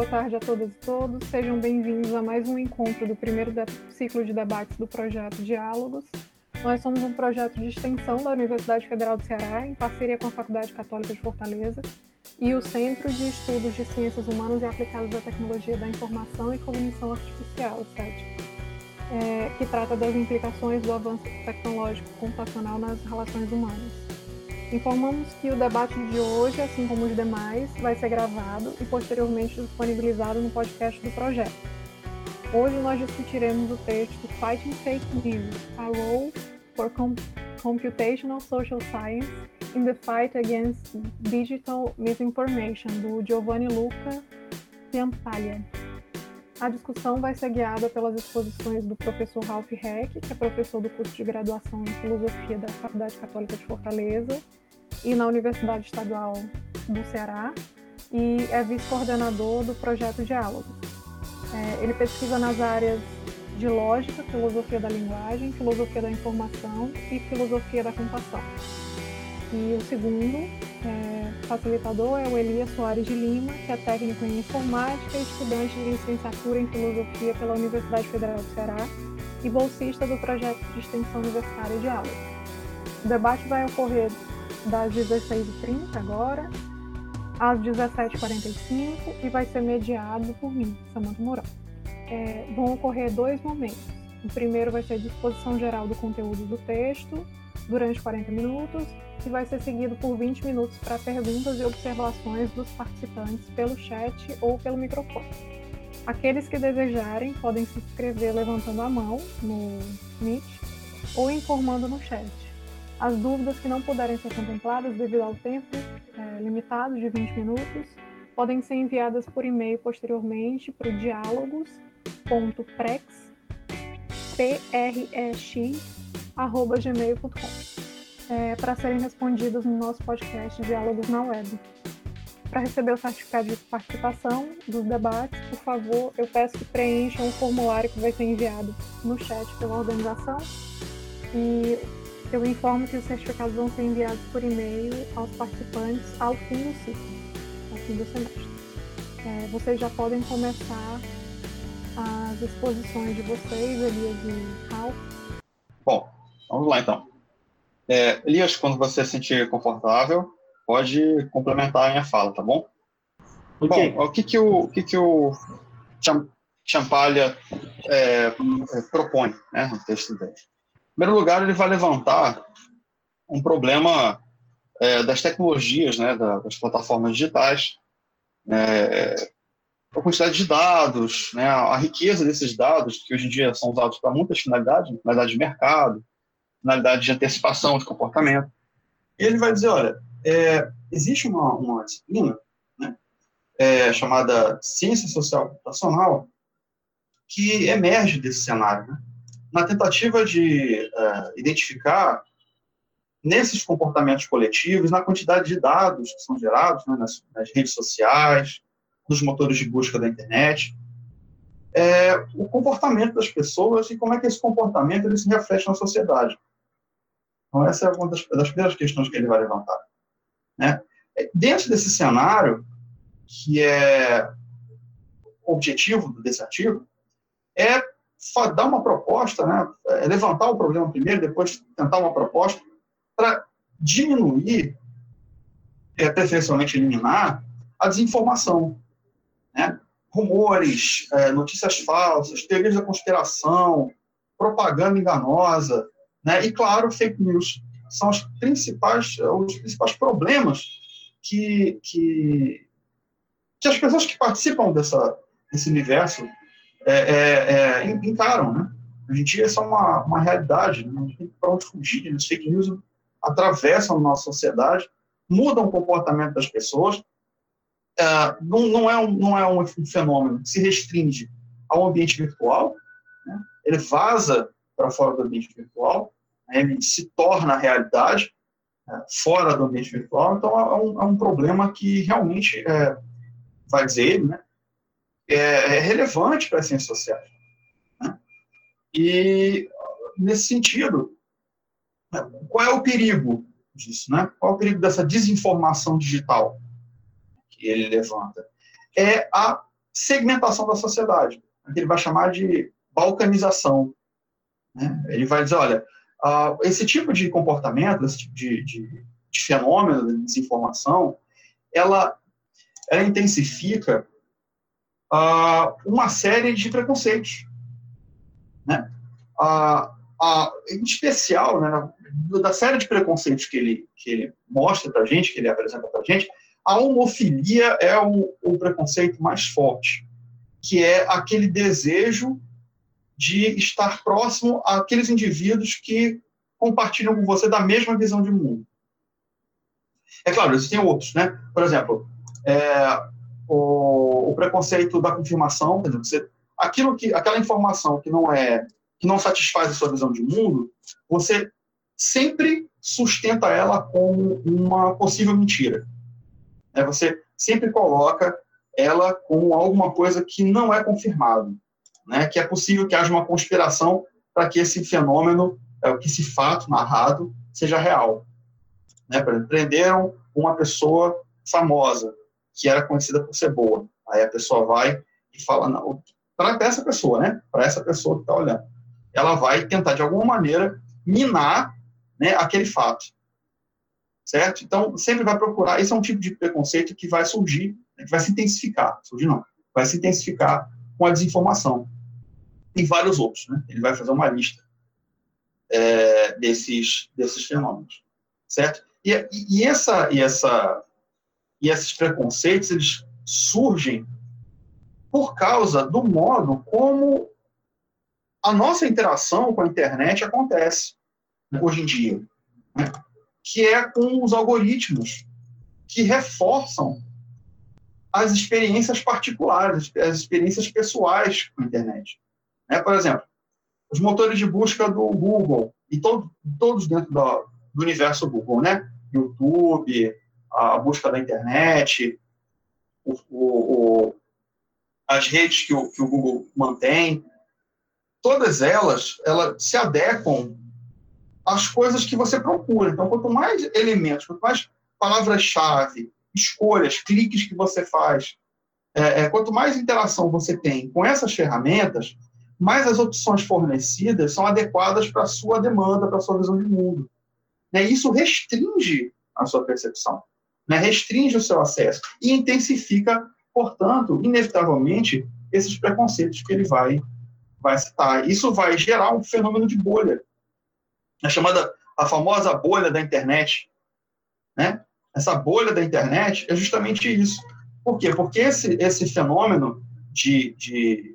boa tarde a todas e todos. Sejam bem-vindos a mais um encontro do primeiro ciclo de debates do projeto Diálogos. Nós somos um projeto de extensão da Universidade Federal do Ceará, em parceria com a Faculdade Católica de Fortaleza e o Centro de Estudos de Ciências Humanas e Aplicadas à Tecnologia da Informação e Cognição Artificial, que trata das implicações do avanço tecnológico computacional nas relações humanas. Informamos que o debate de hoje, assim como os demais, vai ser gravado e posteriormente disponibilizado no podcast do projeto. Hoje nós discutiremos o texto Fighting Fake News: A Role for Computational Social Science in the Fight Against Digital Misinformation, do Giovanni Luca Ciampaglia. A discussão vai ser guiada pelas exposições do professor Ralf Heck, que é professor do curso de graduação em Filosofia da Faculdade Católica de Fortaleza e na Universidade Estadual do Ceará, e é vice-coordenador do projeto Diálogos. Ele pesquisa nas áreas de lógica, filosofia da linguagem, filosofia da informação e filosofia da computação. E o segundo facilitador é o Elias Soares de Lima, que é técnico em informática e estudante de licenciatura em filosofia pela Universidade Federal do Ceará e bolsista do projeto de extensão universitária Diálogos. O debate vai ocorrer das 16h30 agora às 17h45 e vai ser mediado por mim, Samantha Mourão. Vão ocorrer dois momentos. O primeiro vai ser a disposição geral do conteúdo do texto, durante 40 minutos, que vai ser seguido por 20 minutos para perguntas e observações dos participantes pelo chat ou pelo microfone. Aqueles que desejarem podem se inscrever levantando a mão no Meet ou informando no chat. As dúvidas que não puderem ser contempladas devido ao tempo limitado de 20 minutos podem ser enviadas por e-mail posteriormente para o dialogos.prex@gmail.com para serem respondidas no nosso podcast Diálogos na Web. Para receber o certificado de participação dos debates, por favor, eu peço que preencham o formulário que vai ser enviado no chat pela organização, e eu informo que os certificados vão ser enviados por e-mail aos participantes ao fim do ciclo, ao fim do semestre. Vocês já podem começar as exposições de vocês, Elias e Ralf. Bom, vamos lá então. Elias, quando você se sentir confortável, pode complementar a minha fala, tá bom? Okay. Bom, o que o Ciampaglia propõe, né, no texto dele? Em primeiro lugar, ele vai levantar um problema das tecnologias, né, das plataformas digitais, a quantidade de dados, né, a riqueza desses dados, que hoje em dia são usados para muitas finalidades, finalidade de mercado, finalidade de antecipação de comportamento. E ele vai dizer, olha, existe uma disciplina, né, chamada ciência social computacional, que emerge desse cenário, né, na tentativa de identificar nesses comportamentos coletivos, na quantidade de dados que são gerados, né, nas redes sociais, nos motores de busca da internet, o comportamento das pessoas e como é que esse comportamento ele se reflete na sociedade. Então, essa é uma das primeiras questões que ele vai levantar, né? Dentro desse cenário, que é o objetivo desse artigo, é dar uma proposta, né, levantar o problema primeiro, depois tentar uma proposta para diminuir, preferencialmente eliminar, a desinformação, né? Rumores, notícias falsas, teorias da conspiração, propaganda enganosa, né? E, claro, fake news. São os principais problemas que as pessoas que participam desse universo encaram, né? Hoje em dia, isso é uma realidade, né? Não tem para onde fugir. As fake news atravessam a nossa sociedade, mudam o comportamento das pessoas. Não é um fenômeno que se restringe ao ambiente virtual, né? Ele vaza para fora do ambiente virtual, né? Ele se torna realidade, né, fora do ambiente virtual. Então, é um problema que realmente, vai dizer, né, é relevante para as ciências sociais, né? E, nesse sentido, qual é o perigo disso, né? Qual é o perigo dessa desinformação digital? Ele levanta, é a segmentação da sociedade, que ele vai chamar de balcanização. Né? Ele vai dizer, olha, esse tipo de comportamento, esse tipo de fenômeno de desinformação, ela intensifica uma série de preconceitos. Né? Em especial, né, da série de preconceitos que ele mostra para a gente, que ele apresenta para a gente, a homofilia é o preconceito mais forte, que é aquele desejo de estar próximo àqueles indivíduos que compartilham com você da mesma visão de mundo. É claro, existem outros, né? Por exemplo, o preconceito da confirmação, quer dizer, aquela informação que não satisfaz a sua visão de mundo, você sempre sustenta ela como uma possível mentira. Você sempre coloca ela como alguma coisa que não é confirmada, né? Que é possível que haja uma conspiração para que esse fenômeno, que esse fato narrado, seja real. Né? Por exemplo, prenderam uma pessoa famosa, que era conhecida por ser boa. Aí a pessoa vai e fala, para essa pessoa, né? Para essa pessoa que está olhando, ela vai tentar, de alguma maneira, minar, né, aquele fato. Certo? Então, sempre vai procurar. Esse é um tipo de preconceito que vai surgir, que vai se intensificar. Vai se intensificar com a desinformação. Tem vários outros, né? Ele vai fazer uma lista desses fenômenos. Certo? E esses preconceitos, eles surgem por causa do modo como a nossa interação com a internet acontece hoje em dia, né? Que é com os algoritmos que reforçam as experiências particulares, as experiências pessoais com a internet. Né? Por exemplo, os motores de busca do Google, e todos dentro do universo Google, né? YouTube, a busca da internet, as redes que o Google mantém, todas elas se adequam as coisas que você procura. Então, quanto mais elementos, quanto mais palavras-chave, escolhas, cliques que você faz, quanto mais interação você tem com essas ferramentas, mais as opções fornecidas são adequadas para a sua demanda, para a sua visão de mundo. Né? Isso restringe a sua percepção, né? Restringe o seu acesso e intensifica, portanto, inevitavelmente, esses preconceitos que ele vai citar. Isso vai gerar um fenômeno de bolha, a famosa bolha da internet, né? Essa bolha da internet é justamente isso. Por quê? Porque esse fenômeno de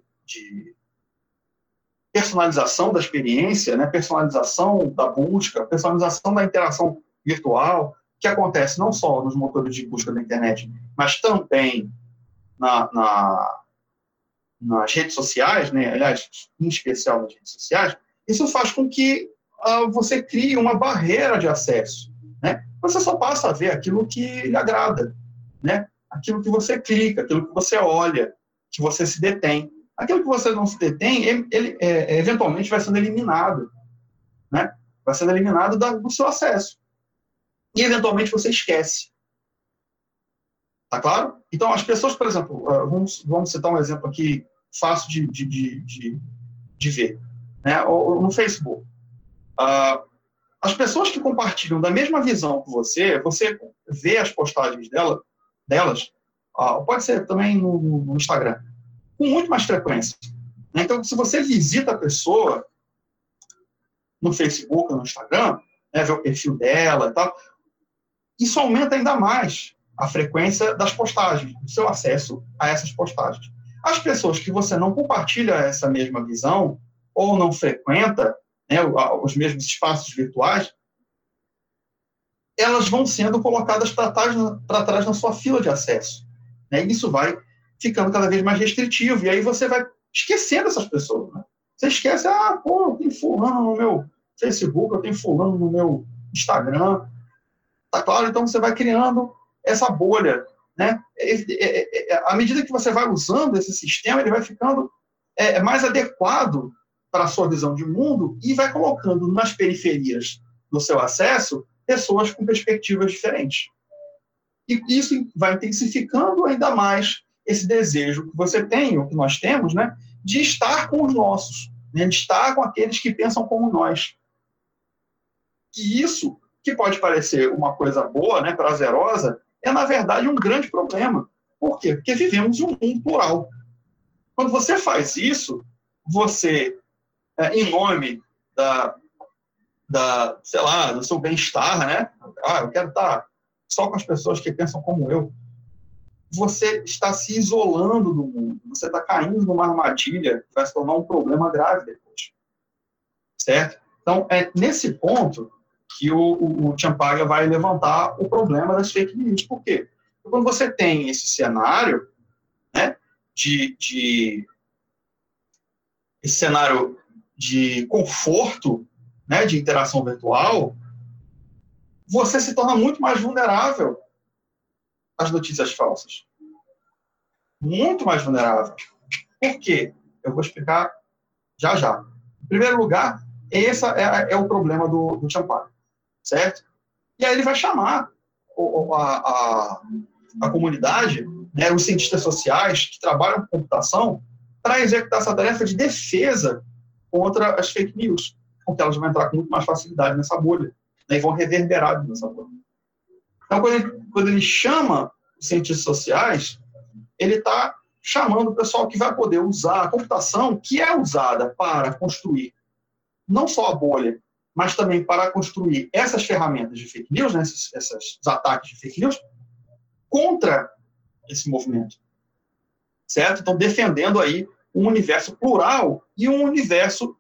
personalização da experiência, né? Personalização da busca, personalização da interação virtual, que acontece não só nos motores de busca da internet, mas também nas redes sociais, né? Aliás, em especial nas redes sociais, isso faz com que você cria uma barreira de acesso, né? Você só passa a ver aquilo que lhe agrada, né? Aquilo que você clica, aquilo que você olha, que você se detém. Aquilo que você não se detém, ele eventualmente vai sendo eliminado, né? Vai sendo eliminado do seu acesso. E, eventualmente, você esquece. Tá claro? Então, as pessoas, por exemplo, vamos citar um exemplo aqui fácil de ver, né? No Facebook. As pessoas que compartilham da mesma visão que você vê as postagens delas, pode ser também no Instagram, com muito mais frequência. Então, se você visita a pessoa no Facebook, no Instagram, né, vê o perfil dela e tal, isso aumenta ainda mais a frequência das postagens, o seu acesso a essas postagens. As pessoas que você não compartilha essa mesma visão ou não frequenta, né, os mesmos espaços virtuais, elas vão sendo colocadas para trás na sua fila de acesso. Né? Isso vai ficando cada vez mais restritivo, e aí você vai esquecendo essas pessoas. Né? Você esquece, eu tenho fulano no meu Facebook, eu tenho fulano no meu Instagram. Tá claro? Então você vai criando essa bolha. Né? À medida que você vai usando esse sistema, ele vai ficando mais adequado para a sua visão de mundo e vai colocando nas periferias do seu acesso pessoas com perspectivas diferentes. E isso vai intensificando ainda mais esse desejo que você tem, ou que nós temos, né, de estar com os nossos, né, de estar com aqueles que pensam como nós. E isso, que pode parecer uma coisa boa, né, prazerosa, é, na verdade, um grande problema. Por quê? Porque vivemos um mundo plural. Quando você faz isso, você, em nome sei lá, do seu bem-estar, né? Ah, eu quero estar só com as pessoas que pensam como eu. Você está se isolando do mundo. Você está caindo numa armadilha que vai se tornar um problema grave depois. Certo? Então, é nesse ponto que o Ciampaglia vai levantar o problema das fake news. Por quê? Porque quando você tem esse cenário, né, esse cenário de conforto, né, de interação virtual, você se torna muito mais vulnerável às notícias falsas. Muito mais vulnerável. Por quê? Eu vou explicar já já. Em primeiro lugar, esse é o problema do Ciampaglia, certo? E aí ele vai chamar a comunidade, né, os cientistas sociais que trabalham com computação, para executar essa tarefa de defesa contra as fake news, porque elas vão entrar com muito mais facilidade nessa bolha, né, e vão reverberar nessa bolha. Então, quando ele chama os cientistas sociais, ele está chamando o pessoal que vai poder usar a computação que é usada para construir não só a bolha, mas também para construir essas ferramentas de fake news, né, esses ataques de fake news, contra esse movimento. Certo? Então, defendendo aí um universo plural e um universo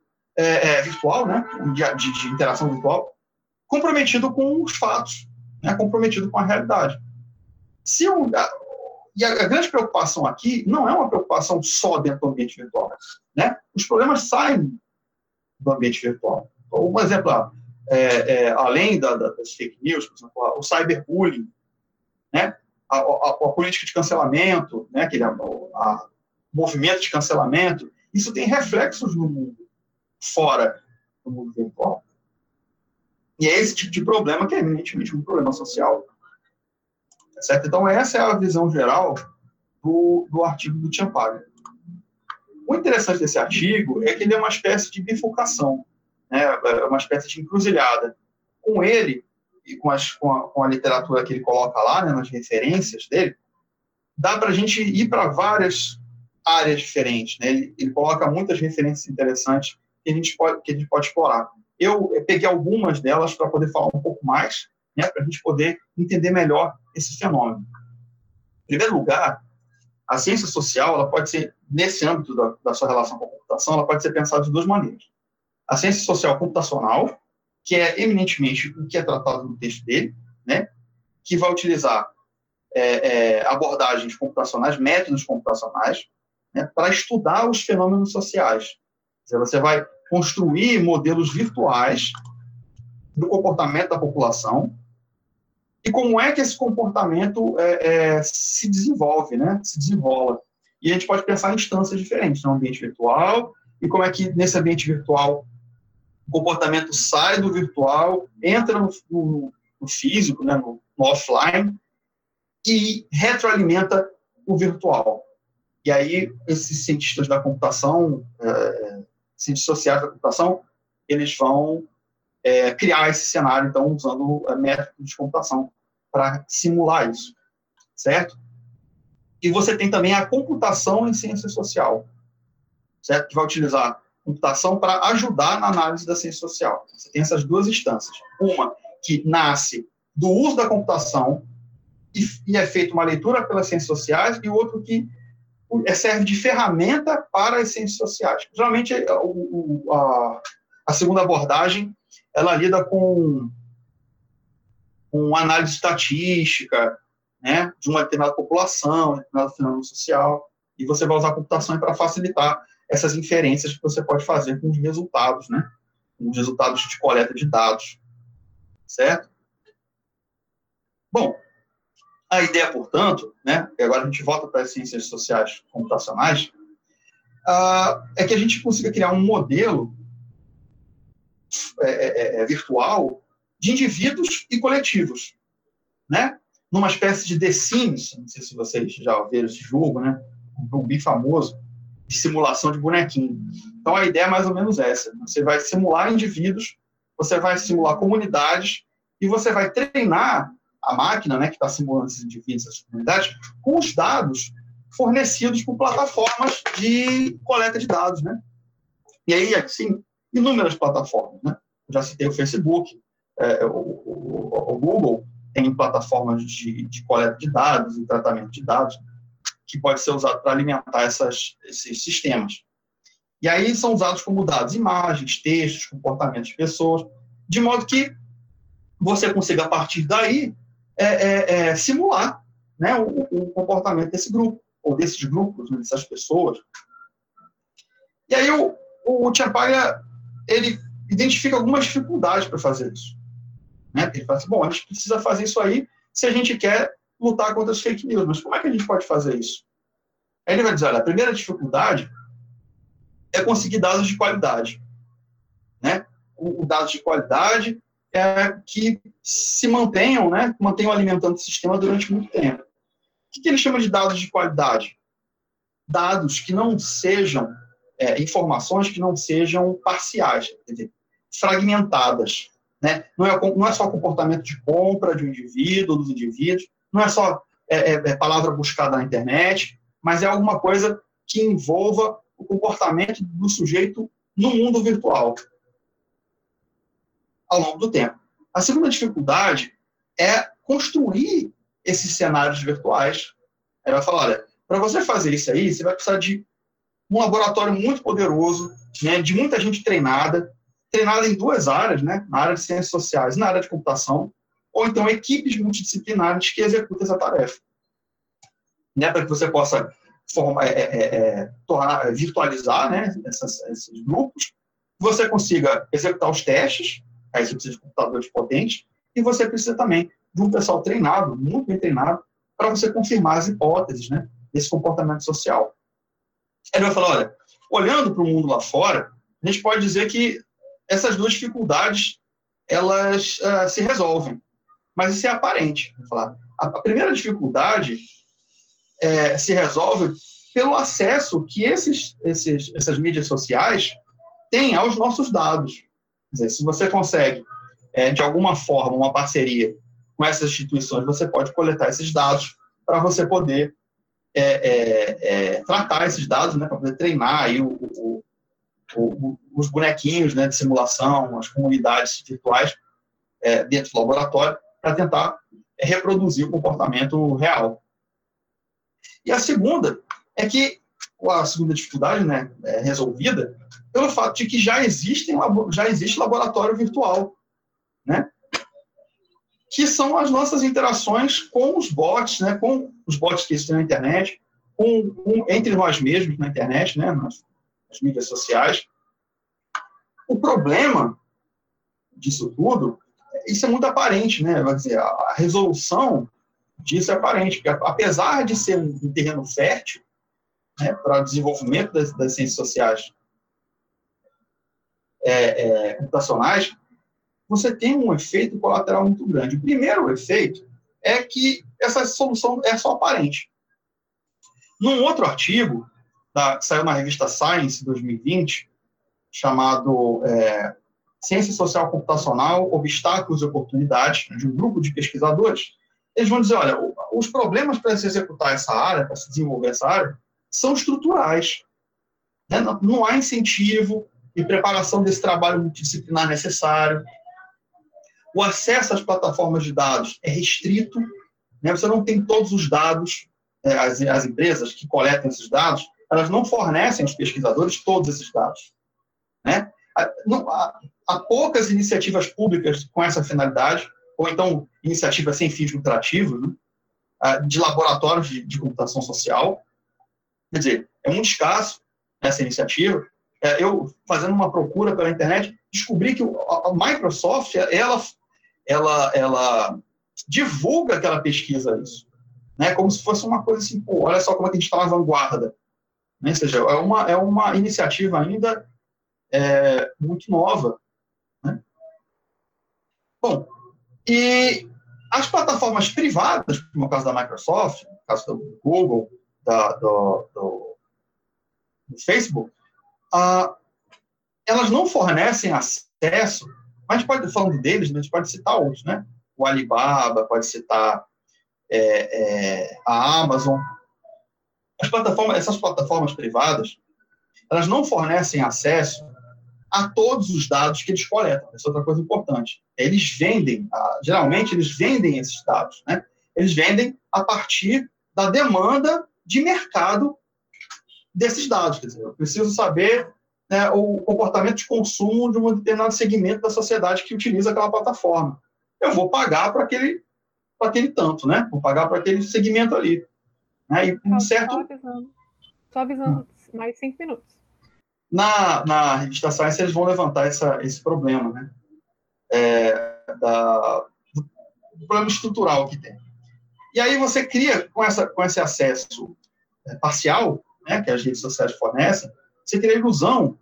virtual, né, de interação virtual, comprometido com os fatos, né, comprometido com a realidade. E a grande preocupação aqui não é uma preocupação só dentro do ambiente virtual. Né? Os problemas saem do ambiente virtual. Então, um exemplo, além das fake news, por exemplo, o cyberbullying, né? A política de cancelamento, né? O movimento de cancelamento, isso tem reflexos no mundo fora do mundo virtual. E é esse tipo de problema que é eminentemente um problema social. Certo? Então, essa é a visão geral do artigo do Ciampaglia. O interessante desse artigo é que ele é uma espécie de bifurcação, né? É uma espécie de encruzilhada. Com ele e com a literatura que ele coloca lá, né, nas referências dele, dá para a gente ir para várias áreas diferentes. Né? Ele coloca muitas referências interessantes que a gente pode explorar. Eu peguei algumas delas para poder falar um pouco mais, né, para a gente poder entender melhor esse fenômeno. Em primeiro lugar, a ciência social, ela pode ser, nesse âmbito da sua relação com a computação, ela pode ser pensada de duas maneiras. A ciência social computacional, que é eminentemente o que é tratado no texto dele, né, que vai utilizar abordagens computacionais, métodos computacionais, né, para estudar os fenômenos sociais. Quer dizer, você vai construir modelos virtuais do comportamento da população e como é que esse comportamento se desenvolve, né, se desenrola. E a gente pode pensar em instâncias diferentes, no ambiente virtual, e como é que nesse ambiente virtual o comportamento sai do virtual, entra no físico, né, no offline, e retroalimenta o virtual. E aí, esses cientistas da computação, cientistas sociais da computação, eles vão criar esse cenário, então, usando métodos de computação para simular isso, certo? E você tem também a computação em ciência social, certo? Que vai utilizar computação para ajudar na análise da ciência social. Você tem essas duas instâncias. Uma que nasce do uso da computação e é feita uma leitura pelas ciências sociais, e outra que serve de ferramenta para as ciências sociais. Geralmente, a segunda abordagem, ela lida com análise estatística, né, de uma determinada população, de um determinado fenômeno social, e você vai usar a computação para facilitar essas inferências que você pode fazer com os resultados, né, com os resultados de coleta de dados, certo? Bom, a ideia, portanto, né, e agora a gente volta para as ciências sociais computacionais, é que a gente consiga criar um modelo virtual de indivíduos e coletivos, né? numa espécie de The Sims, não sei se vocês já ouviram esse jogo, né? Um bem famoso, de simulação de bonequinho. Então, a ideia é mais ou menos essa. Você vai simular indivíduos, você vai simular comunidades e você vai treinar a máquina, né, que está simulando esses indivíduos, essas comunidades, com os dados fornecidos por plataformas de coleta de dados, né? E aí, assim, inúmeras plataformas, né? Eu já citei o Facebook, o Google tem plataformas de coleta de dados e tratamento de dados que pode ser usado para alimentar esses sistemas. E aí são usados como dados, imagens, textos, comportamentos de pessoas, de modo que você consiga, a partir daí, simular, né, o comportamento desse grupo, ou desses grupos, né, dessas pessoas. E aí o Ciampaglia, ele identifica algumas dificuldades para fazer isso. Né? Ele fala assim, bom, a gente precisa fazer isso aí se a gente quer lutar contra as fake news, mas como é que a gente pode fazer isso? Aí ele vai dizer, olha, a primeira dificuldade é conseguir dados de qualidade. Né? O dados de qualidade é que se mantenham, né? Mantenham alimentando o sistema durante muito tempo. O que ele chama de dados de qualidade? Dados que não sejam, informações que não sejam parciais, quer dizer, fragmentadas. Né? Não é só comportamento de compra de um indivíduo, dos indivíduos, não é só palavra buscada na internet, mas é alguma coisa que envolva o comportamento do sujeito no mundo virtual ao longo do tempo. A segunda dificuldade é construir esses cenários virtuais. Aí vai falar, olha, para você fazer isso aí, você vai precisar de um laboratório muito poderoso, né, de muita gente treinada em duas áreas, né, na área de ciências sociais e na área de computação, ou então equipes multidisciplinares que executam essa tarefa. Né, para que você possa virtualizar, né, esses grupos, você consiga executar os testes, aí você precisa de computadores potentes, e você precisa também de um pessoal treinado, muito bem treinado, para você confirmar as hipóteses, né, desse comportamento social. Ele vai falar, olha, olhando para o mundo lá fora, a gente pode dizer que essas duas dificuldades, elas se resolvem. Mas isso é aparente. Vou falar. A primeira dificuldade se resolve pelo acesso que essas mídias sociais têm aos nossos dados. Quer dizer, se você consegue, de alguma forma, uma parceria com essas instituições, você pode coletar esses dados para você poder tratar esses dados, né, para poder treinar aí os bonequinhos, né, de simulação, as comunidades virtuais dentro do laboratório, para tentar reproduzir o comportamento real. E a segunda é que, a segunda dificuldade, né, é resolvida pelo fato de que já existe laboratório virtual, né, que são as nossas interações com os bots, né, com os bots que existem na internet, entre nós mesmos na internet, né, nas mídias sociais. O problema disso tudo, isso é muito aparente, né? Vai dizer, a resolução disso é aparente, porque apesar de ser um terreno fértil, né, para o desenvolvimento das ciências sociais computacionais, você tem um efeito colateral muito grande. O primeiro efeito é que essa solução é só aparente. Num outro artigo, que saiu na revista Science, 2020, chamado Ciência Social Computacional, Obstáculos e Oportunidades, de um grupo de pesquisadores, eles vão dizer, olha, os problemas para se executar essa área, para se desenvolver essa área, são estruturais. Né? Não há incentivo e preparação desse trabalho multidisciplinar necessário. O acesso às plataformas de dados é restrito, né? Você não tem todos os dados, as empresas que coletam esses dados, elas não fornecem aos pesquisadores todos esses dados. Né? Há poucas iniciativas públicas com essa finalidade, ou então iniciativas sem fins lucrativos, né, de laboratórios de computação social. Quer dizer, é muito escasso essa iniciativa. Eu, fazendo uma procura pela internet, descobri que a Microsoft ela divulga que ela pesquisa isso. Né? Como se fosse uma coisa assim, pô, olha só como é que a gente está na vanguarda. Né? Ou seja, é uma iniciativa ainda muito nova. Né? Bom, e As plataformas privadas, como é o caso da Microsoft, no caso do Google, do Facebook, elas não fornecem acesso, mas pode, falando deles, a gente pode citar outros, né? O Alibaba, pode citar a Amazon. Essas plataformas privadas, elas não fornecem acesso a todos os dados que eles coletam. Essa é outra coisa importante. Eles vendem, geralmente eles vendem esses dados, né? Eles vendem a partir da demanda de mercado desses dados. Quer dizer, eu preciso saber, né, o comportamento de consumo de um determinado segmento da sociedade que utiliza aquela plataforma. Eu vou pagar para aquele tanto, né? Vou pagar para aquele segmento ali. Né? E um certo... Só avisando mais 5 minutos. Na revista Science, eles vão levantar esse problema, né? Do problema estrutural que tem. E aí você cria, com esse acesso parcial, né, que as redes sociais fornecem, você cria a ilusão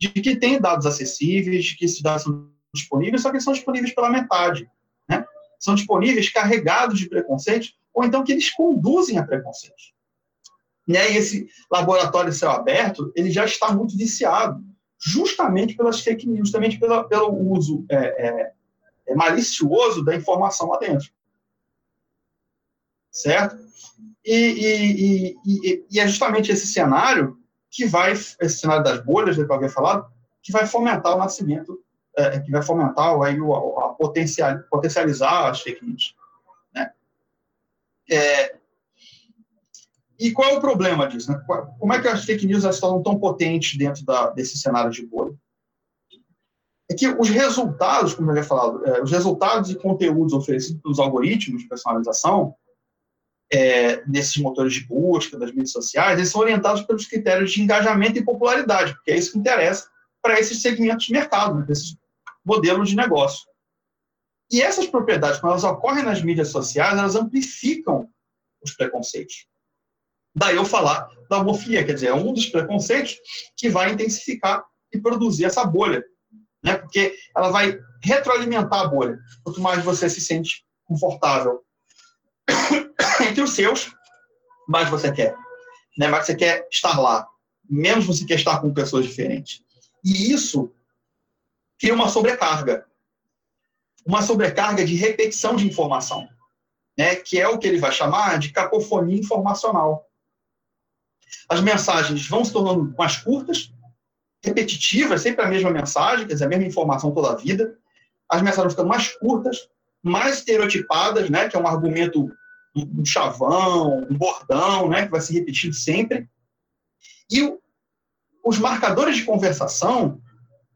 de que tem dados acessíveis, que esses dados são disponíveis, só que eles são disponíveis pela metade. Né? São disponíveis carregados de preconceitos, ou então que eles conduzem a preconceitos. E aí esse laboratório de céu aberto, ele já está muito viciado, justamente pelas fake news, justamente pelo uso malicioso da informação lá dentro. Certo? E é justamente esse cenário que vai, esse cenário das bolhas, de que alguém falado, que vai fomentar o nascimento, que vai fomentar, aí, potencializar as fake news. Né? E qual é o problema disso? Né? Como é que as fake news elas estão tão potentes dentro desse cenário de bolha? É que os resultados, como eu já falado, os resultados e conteúdos oferecidos pelos algoritmos de personalização nesses motores de busca, das mídias sociais, eles são orientados pelos critérios de engajamento e popularidade, porque é isso que interessa para esses segmentos de mercado, né? Esses modelos de negócio. E essas propriedades, quando elas ocorrem nas mídias sociais, elas amplificam os preconceitos. Daí eu falar da homofilia, quer dizer, é um dos preconceitos que vai intensificar e produzir essa bolha, né? Porque ela vai retroalimentar a bolha, quanto mais você se sente confortável entre os seus, mais você quer, né? Mais você quer estar lá, menos você quer estar com pessoas diferentes. E isso cria uma sobrecarga de repetição de informação, né? Que é o que ele vai chamar de cacofonia informacional. As mensagens vão se tornando mais curtas, repetitivas, sempre a mesma mensagem, quer dizer, a mesma informação toda a vida. As mensagens ficam mais curtas, mais estereotipadas, né, que é um argumento, um chavão, um bordão, né, que vai ser repetido sempre. E os marcadores de conversação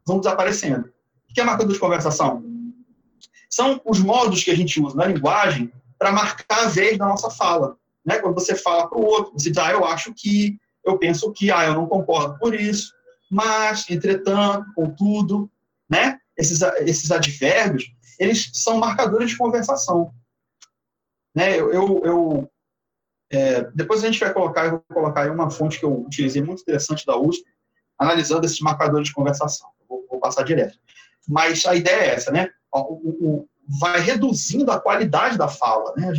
vão desaparecendo. O que é marcador de conversação? São os modos que a gente usa na linguagem para marcar a vez da nossa fala. Né? Quando você fala para o outro, você diz, eu acho que, eu penso que, eu não concordo por isso, mas, entretanto, contudo, né? Esses advérbios, eles são marcadores de conversação. Né? Depois a gente vai colocar, eu vou colocar aí uma fonte que eu utilizei muito interessante da USP, analisando esses marcadores de conversação. Vou passar direto. Mas a ideia é essa, né? Vai reduzindo a qualidade da fala, né?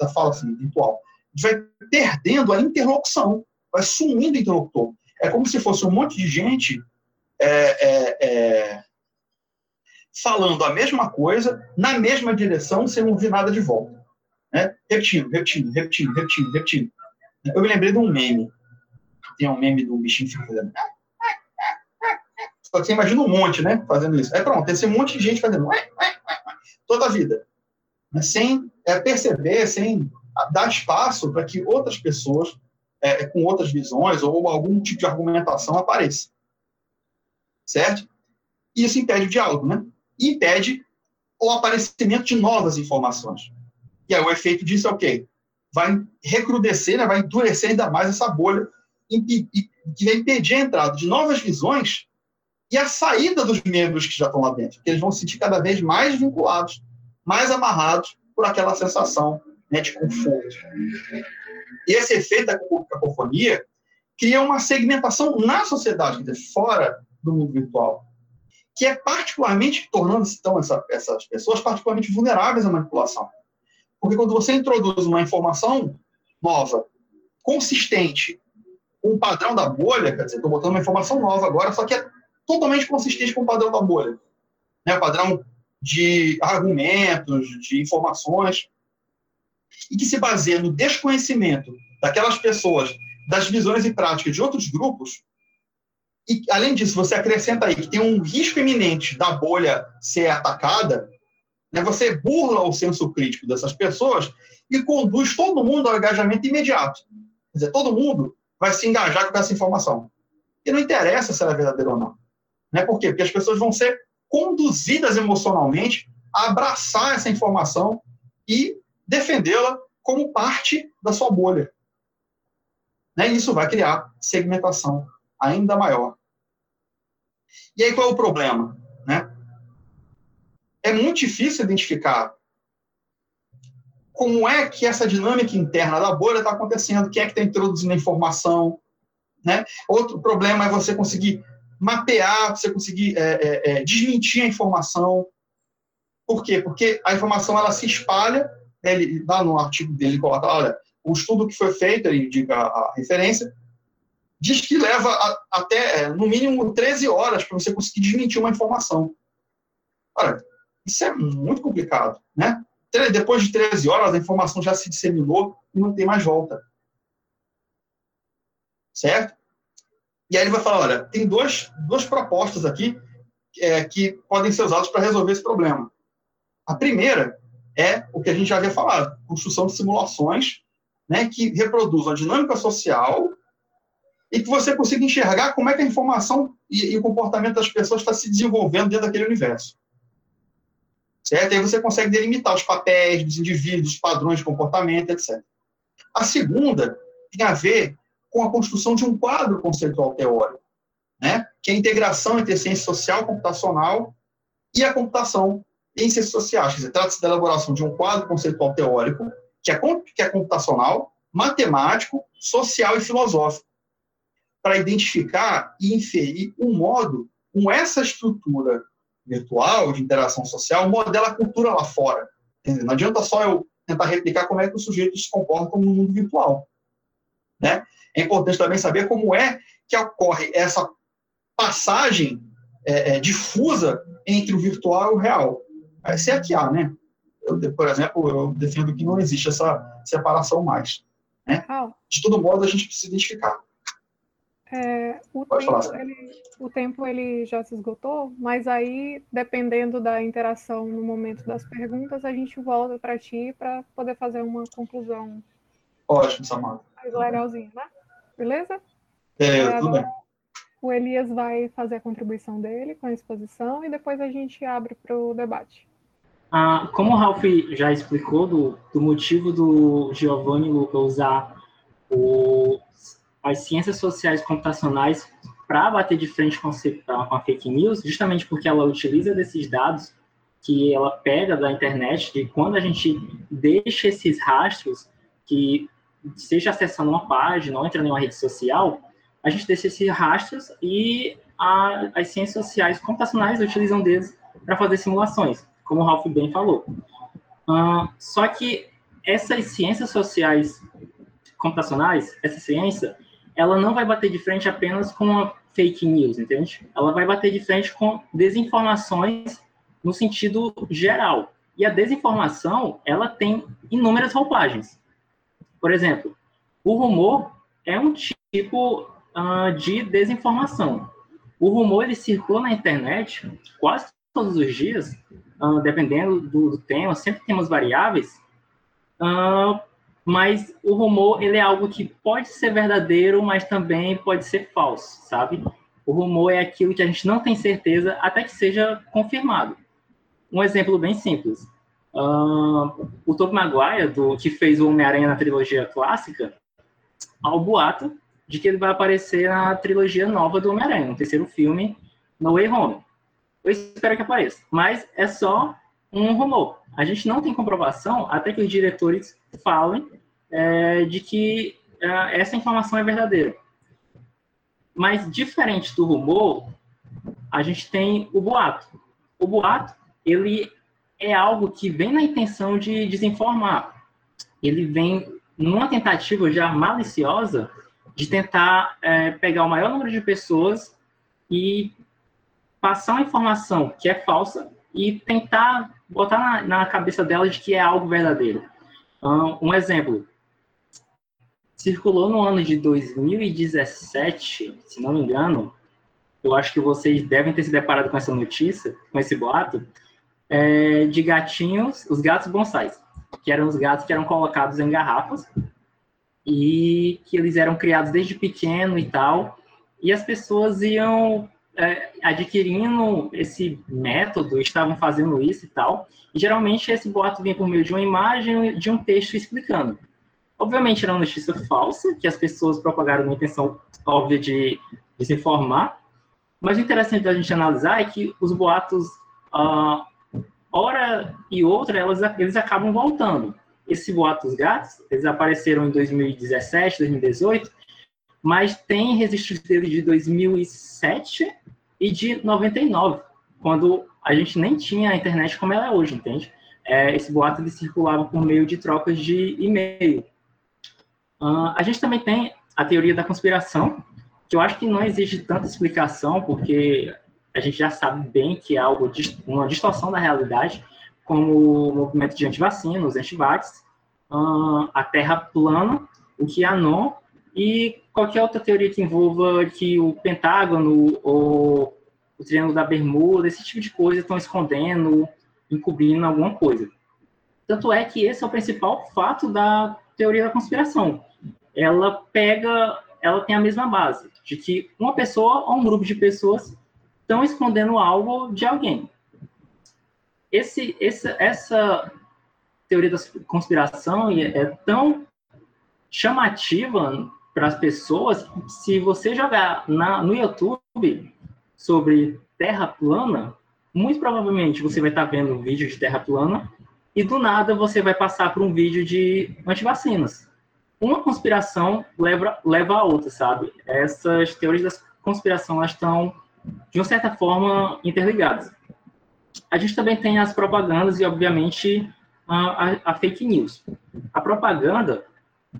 Da fala assim, virtual. Vai perdendo a interlocução, vai sumindo o interlocutor. É como se fosse um monte de gente falando a mesma coisa, na mesma direção, sem ouvir nada de volta. Né? Repetindo. Eu me lembrei de um meme. Tem um meme do bichinho fazendo... Só que você imagina um monte, né? Fazendo isso. Pronto, esse monte de gente fazendo... Toda a vida. Sem perceber, sem... dar espaço para que outras pessoas com outras visões ou algum tipo de argumentação apareça. Certo? E isso impede o diálogo, né? E impede o aparecimento de novas informações. E aí o efeito disso é o quê? Vai recrudescer, né? Vai endurecer ainda mais essa bolha que vai impedir a entrada de novas visões e a saída dos membros que já estão lá dentro, porque eles vão se sentir cada vez mais vinculados, mais amarrados por aquela sensação, né, de conforto. E esse efeito da cacofonia cria uma segmentação na sociedade, fora do mundo virtual, que é particularmente tornando-se, então, essas pessoas particularmente vulneráveis à manipulação. Porque quando você introduz uma informação nova, consistente, com o padrão da bolha, quer dizer, estou botando uma informação nova agora, só que é totalmente consistente com o padrão da bolha. Né? Padrão de argumentos, de informações, e que se baseia no desconhecimento daquelas pessoas, das visões e práticas de outros grupos, e, além disso, você acrescenta aí que tem um risco iminente da bolha ser atacada, né? Você burla o senso crítico dessas pessoas e conduz todo mundo ao engajamento imediato. Quer dizer, todo mundo vai se engajar com essa informação. E não interessa se ela é verdadeira ou não. Né? Por quê? Porque as pessoas vão ser conduzidas emocionalmente a abraçar essa informação e defendê-la como parte da sua bolha. Né? E isso vai criar segmentação ainda maior. E aí, qual é o problema? Né? É muito difícil identificar como é que essa dinâmica interna da bolha está acontecendo, quem é que está introduzindo a informação. Né? Outro problema é você conseguir mapear, você conseguir desmentir a informação. Por quê? Porque a informação ela se espalha, ele dá no artigo dele, coloca, olha, o estudo que foi feito, ele indica a referência, diz que leva até, no mínimo, 13 horas para você conseguir desmentir uma informação. Olha, isso é muito complicado, né? Depois de 13 horas, a informação já se disseminou e não tem mais volta. Certo? E aí ele vai falar, olha, tem duas propostas aqui que podem ser usadas para resolver esse problema. A primeira é o que a gente já havia falado, construção de simulações, né, que reproduzam a dinâmica social e que você consiga enxergar como é que a informação e o comportamento das pessoas está se desenvolvendo dentro daquele universo. Certo? Aí você consegue delimitar os papéis dos indivíduos, os padrões de comportamento, etc. A segunda tem a ver com a construção de um quadro conceitual teórico, né? Que é a integração entre a ciência social computacional e a computação em ciências sociais. Quer dizer, trata-se da elaboração de um quadro conceitual teórico que é computacional, matemático, social e filosófico, para identificar e inferir um modo com essa estrutura virtual de interação social modela a cultura lá fora. Entendeu? Não adianta só eu tentar replicar como é que os sujeitos se comportam no mundo virtual. Né? É importante também saber como é que ocorre essa passagem difusa entre o virtual e o real. Essa é a que há, né? Eu, por exemplo, eu defendo que não existe essa separação mais. Né? De todo modo, a gente precisa identificar. O tempo ele já se esgotou, mas aí, dependendo da interação no momento das perguntas, a gente volta para ti para poder fazer uma conclusão. Ótimo, Samara. Mais legalzinho, né? Beleza? Beleza, tudo bem. O Elias vai fazer a contribuição dele com a exposição e depois a gente abre para o debate. Como o Ralf já explicou do motivo do Giovanni Luca usar as ciências sociais computacionais para bater de frente com a fake news, justamente porque ela utiliza desses dados que ela pega da internet, de quando a gente deixa esses rastros, que seja acessando uma página ou entra em uma rede social, a gente deixa esses rastros e as ciências sociais computacionais utilizam deles para fazer simulações, como o Ralf bem falou. Só que essas ciências sociais computacionais, essa ciência, ela não vai bater de frente apenas com a fake news, entende? Ela vai bater de frente com desinformações no sentido geral. E a desinformação, ela tem inúmeras roupagens. Por exemplo, o rumor é um tipo de desinformação. O rumor, ele circula na internet quase todos os dias, dependendo do tema, sempre temos variáveis, mas o rumor, ele é algo que pode ser verdadeiro, mas também pode ser falso, sabe? O rumor é aquilo que a gente não tem certeza até que seja confirmado. Um exemplo bem simples. O Tobey Maguire, que fez o Homem-Aranha na trilogia clássica, há o boato de que ele vai aparecer na trilogia nova do Homem-Aranha, no terceiro filme, No Way Home. Eu espero que apareça, mas é só um rumor. A gente não tem comprovação até que os diretores falem de que essa informação é verdadeira. Mas, diferente do rumor, a gente tem o boato. O boato, ele é algo que vem na intenção de desinformar. Ele vem numa tentativa já maliciosa de tentar pegar o maior número de pessoas e passar uma informação que é falsa e tentar botar na cabeça dela de que é algo verdadeiro. Um exemplo. Circulou no ano de 2017, se não me engano, eu acho que vocês devem ter se deparado com essa notícia, com esse boato, de gatinhos, os gatos bonsais, que eram os gatos que eram colocados em garrafas e que eles eram criados desde pequeno e tal, e as pessoas iam adquirindo esse método, estavam fazendo isso e tal, e geralmente esse boato vinha por meio de uma imagem, de um texto explicando. Obviamente era uma notícia falsa, que as pessoas propagaram uma intenção óbvia de desinformar, mas o interessante da gente analisar é que os boatos, hora e outra, eles acabam voltando. Esse boato dos gatos, eles apareceram em 2017, 2018, mas tem registros dele de 2007 e de 99, quando a gente nem tinha a internet como ela é hoje, entende? Esse boato ele circulava por meio de trocas de e-mail. A gente também tem a teoria da conspiração, que eu acho que não exige tanta explicação, porque a gente já sabe bem que é algo uma distorção da realidade, como o movimento de antivacina, os antivax, a Terra plana, o QAnon e qualquer outra teoria que envolva que o Pentágono ou o Triângulo da Bermuda, esse tipo de coisa, estão escondendo, encobrindo alguma coisa. Tanto é que esse é o principal fato da teoria da conspiração. Ela tem a mesma base, de que uma pessoa ou um grupo de pessoas estão escondendo algo de alguém. Essa teoria da conspiração é tão chamativa para as pessoas que, se você jogar no YouTube sobre Terra plana, muito provavelmente você vai estar vendo um vídeo de Terra plana e do nada você vai passar por um vídeo de antivacinas. Uma conspiração leva a outra, sabe? Essas teorias da conspiração, elas estão, de uma certa forma, interligadas. A gente também tem as propagandas e, obviamente, a fake news. A propaganda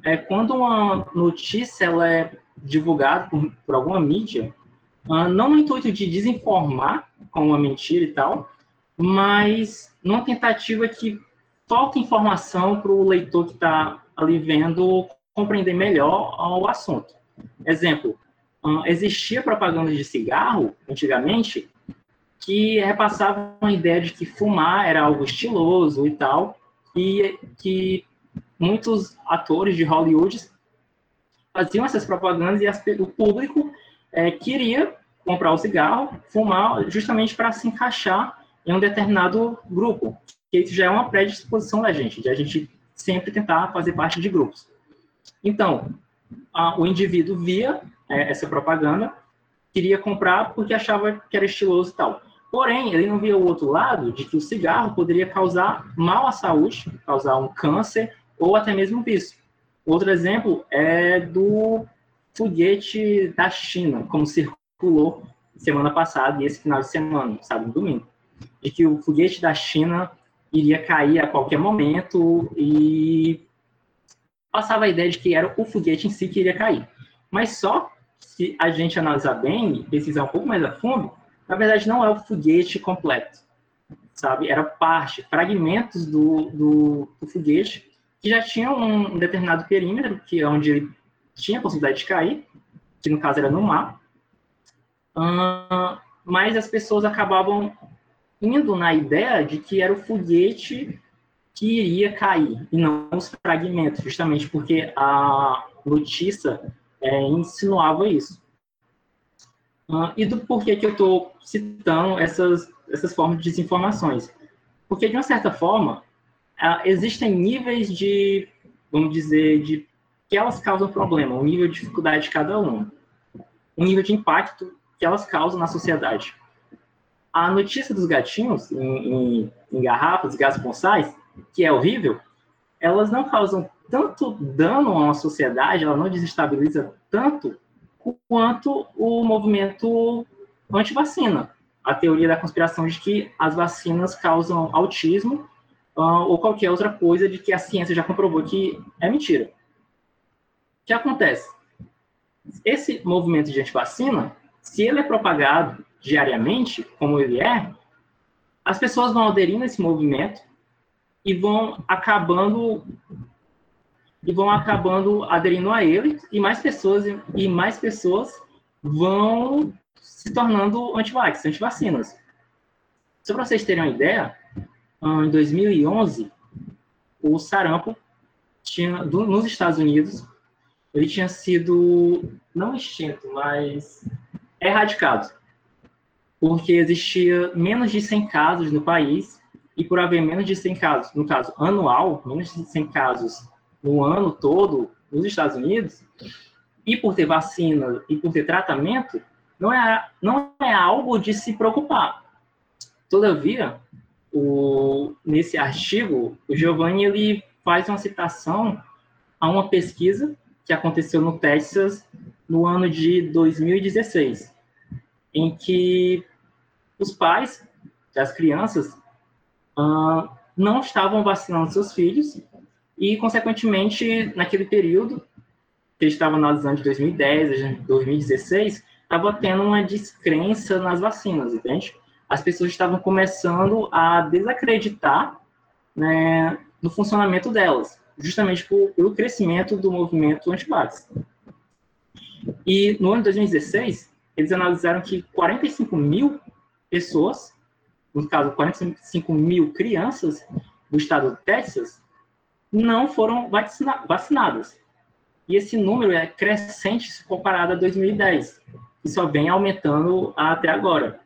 é quando uma notícia ela é divulgada por alguma mídia, não no intuito de desinformar com uma mentira e tal, mas numa tentativa que falta informação para o leitor que está ali vendo compreender melhor o assunto. Exemplo, existia propaganda de cigarro, antigamente, que repassava uma ideia de que fumar era algo estiloso e tal, e que muitos atores de Hollywood faziam essas propagandas e o público queria comprar o cigarro, fumar, justamente para se encaixar em um determinado grupo. Isso já é uma predisposição da gente, de a gente sempre tentar fazer parte de grupos. Então, o indivíduo via essa propaganda, queria comprar porque achava que era estiloso e tal. Porém, ele não via o outro lado, de que o cigarro poderia causar mal à saúde, causar um câncer ou até mesmo um vício. Outro exemplo é do foguete da China, como circulou semana passada e esse final de semana, sabe, no domingo, de que o foguete da China iria cair a qualquer momento e passava a ideia de que era o foguete em si que iria cair. Mas só se a gente analisar bem e pesquisar um pouco mais a fundo, na verdade não é o foguete completo, sabe? Era parte, fragmentos do foguete que já tinham um determinado perímetro, que é onde ele tinha a possibilidade de cair, que no caso era no mar, mas as pessoas acabavam indo na ideia de que era o foguete que iria cair, e não os fragmentos, justamente porque a notícia insinuava isso. E do porquê que eu estou citando essas formas de desinformações? Porque, de uma certa forma, existem níveis de, vamos dizer, de que elas causam problema, o nível de dificuldade de cada uma, o nível de impacto que elas causam na sociedade. A notícia dos gatinhos em garrafas, gatos bonsais, que é horrível, elas não causam tanto dano a uma sociedade, ela não desestabiliza tanto quanto o movimento antivacina. a teoria da conspiração de que as vacinas causam autismo ou qualquer outra coisa de que a ciência já comprovou que é mentira. O que acontece? Esse movimento de antivacina, se ele é propagado diariamente, como ele é, as pessoas vão aderindo a esse movimento e vão acabando aderindo a ele, e mais pessoas vão se tornando antivacinas. Só para vocês terem uma ideia, em 2011, o sarampo nos Estados Unidos, ele tinha sido, não extinto, mas erradicado, porque existia menos de 100 casos no país, e por haver menos de 100 casos, no caso anual, menos de 100 casos no ano todo nos Estados Unidos, e por ter vacina e por ter tratamento, não é algo de se preocupar. Todavia, nesse artigo, o Giovanni ele faz uma citação a uma pesquisa que aconteceu no Texas no ano de 2016, em que os pais das crianças não estavam vacinando seus filhos e, consequentemente, naquele período, que eles estavam analisando de 2010 a 2016, estava tendo uma descrença nas vacinas, entende? As pessoas estavam começando a desacreditar, né, no funcionamento delas, justamente pelo crescimento do movimento anti-vax. E no ano de 2016, eles analisaram que 45 mil pessoas, no caso, 45 mil crianças do estado do Texas, não foram vacinadas. E esse número é crescente se comparado a 2010, e só vem aumentando até agora.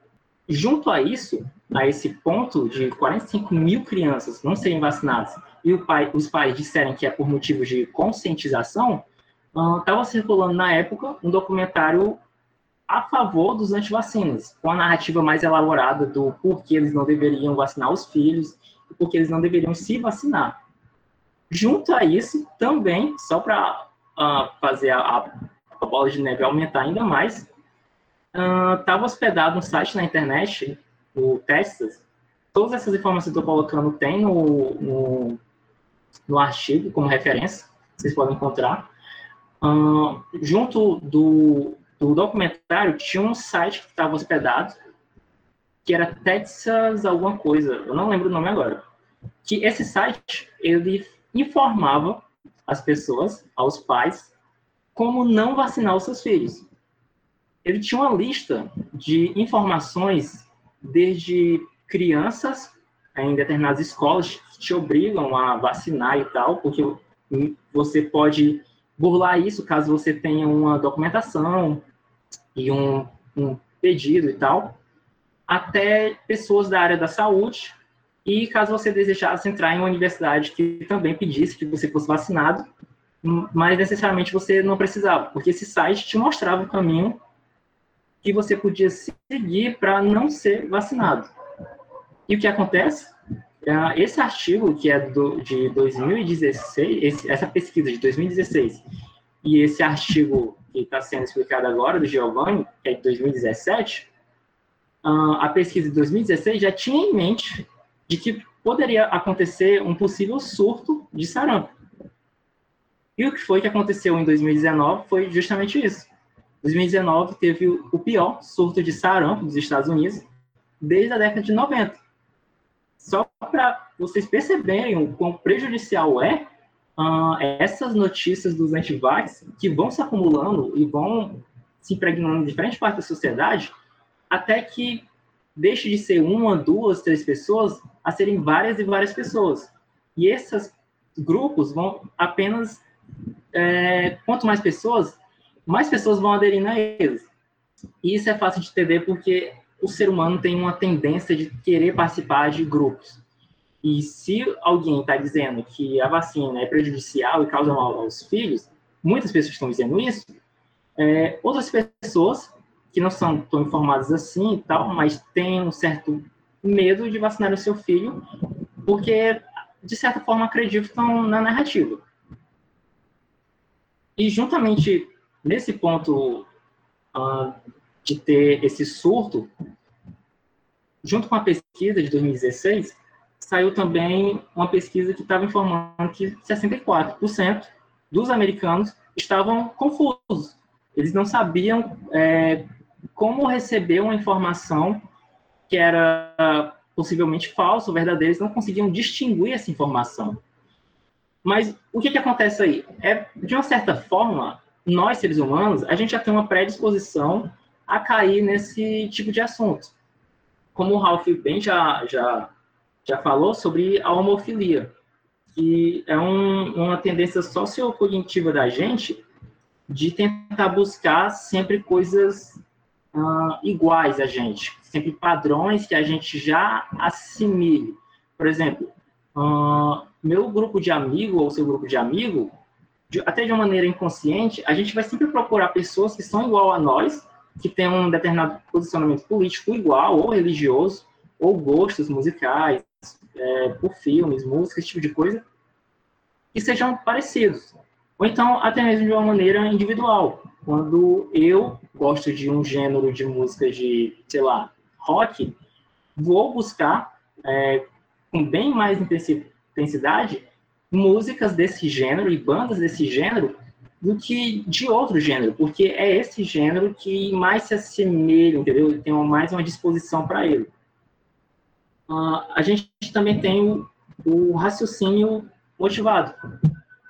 Junto a isso, a esse ponto de 45 mil crianças não serem vacinadas e os pais disserem que é por motivos de conscientização, estava circulando na época um documentário a favor dos antivacinas, com a narrativa mais elaborada do porquê eles não deveriam vacinar os filhos, porque eles não deveriam se vacinar. Junto a isso, também, só para fazer a bola de neve aumentar ainda mais, estava hospedado um site na internet, o Texas. Todas essas informações que eu estou colocando tem no artigo como referência, vocês podem encontrar. Junto do documentário tinha um site que estava hospedado, que era Texas alguma coisa, eu não lembro o nome agora. Que esse site, ele informava as pessoas, aos pais, como não vacinar os seus filhos. Ele tinha uma lista de informações desde crianças em determinadas escolas que te obrigam a vacinar e tal, porque você pode burlar isso caso você tenha uma documentação e um pedido e tal, até pessoas da área da saúde. E caso você desejasse entrar em uma universidade que também pedisse que você fosse vacinado, mas necessariamente você não precisava, porque esse site te mostrava o caminho que você podia seguir para não ser vacinado. E o que acontece? Esse artigo, que é de 2016, essa pesquisa de 2016, e esse artigo que está sendo explicado agora, do Giovanni, que é de 2017, a pesquisa de 2016 já tinha em mente de que poderia acontecer um possível surto de sarampo. E o que foi que aconteceu em 2019 foi justamente isso. 2019 teve o pior surto de sarampo dos Estados Unidos desde a década de 90. Só para vocês perceberem o quão prejudicial é essas notícias dos antivax que vão se acumulando e vão se impregnando de diferentes partes da sociedade, até que deixe de ser uma, duas, três pessoas a serem várias e várias pessoas. E esses grupos vão apenas... quanto mais pessoas vão aderindo a eles. E isso é fácil de entender porque o ser humano tem uma tendência de querer participar de grupos. E se alguém está dizendo que a vacina é prejudicial e causa mal aos filhos, muitas pessoas estão dizendo isso, outras pessoas que não são tão informados assim e tal, mas têm um certo medo de vacinar o seu filho, porque, de certa forma, acreditam na narrativa. E, juntamente nesse ponto de ter esse surto, Junto com a pesquisa de 2016, saiu também uma pesquisa que estava informando que 64% dos americanos estavam confusos. Eles não sabiam como receber uma informação que era possivelmente falsa ou verdadeira, eles não conseguiam distinguir essa informação. Mas o que acontece aí? De uma certa forma, nós, seres humanos, a gente já tem uma predisposição a cair nesse tipo de assunto. Como o Ralf bem já falou sobre a homofilia, que é uma tendência sociocognitiva da gente de tentar buscar sempre coisas iguais a gente, sempre padrões que a gente já assimile. Por exemplo, meu grupo de amigo ou seu grupo de amigo, até de uma maneira inconsciente, a gente vai sempre procurar pessoas que são igual a nós, que têm um determinado posicionamento político igual, ou religioso, ou gostos musicais, por filmes, músicas, esse tipo de coisa, que sejam parecidos. Ou então, até mesmo de uma maneira individual. Quando eu gosto de um gênero de música de, sei lá, rock, vou buscar, com bem mais intensidade, músicas desse gênero e bandas desse gênero do que de outro gênero, porque é esse gênero que mais se assemelha, entendeu? Ele tem mais uma disposição para ele. A gente também tem o raciocínio motivado.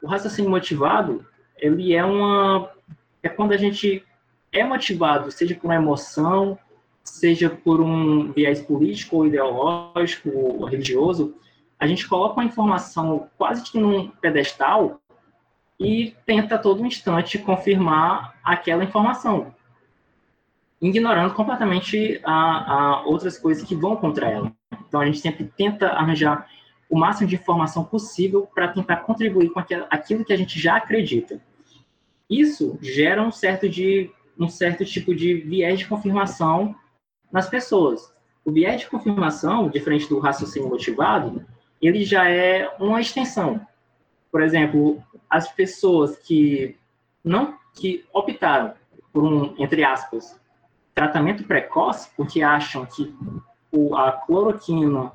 O raciocínio motivado, ele é quando a gente é motivado, seja por uma emoção, seja por um viés político, ou ideológico, ou religioso, a gente coloca uma informação quase que num pedestal e tenta a todo instante confirmar aquela informação, ignorando completamente a outras coisas que vão contra ela. Então, a gente sempre tenta arranjar o máximo de informação possível para tentar contribuir com aquilo que a gente já acredita. Isso gera um certo tipo de viés de confirmação nas pessoas. O viés de confirmação, diferente do raciocínio motivado, ele já é uma extensão. Por exemplo, as pessoas que optaram por um, entre aspas, tratamento precoce, porque acham que a cloroquina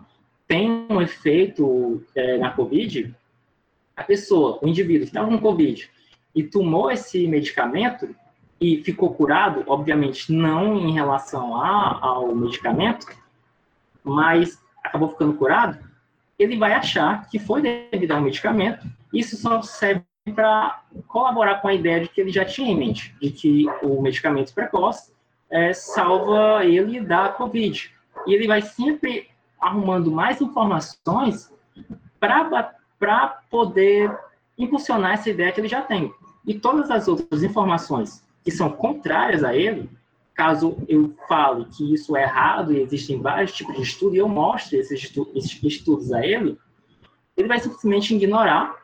tem um efeito na COVID, a pessoa, o indivíduo que estava com COVID e tomou esse medicamento e ficou curado, obviamente não em relação ao medicamento, mas acabou ficando curado, ele vai achar que foi devido ao medicamento. Isso só serve para colaborar com a ideia de que ele já tinha em mente, de que o medicamento precoce salva ele da COVID. E ele vai sempre arrumando mais informações para poder impulsionar essa ideia que ele já tem. E todas as outras informações que são contrárias a ele, caso eu fale que isso é errado e existem vários tipos de estudo e eu mostre esses estudos a ele, ele vai simplesmente ignorar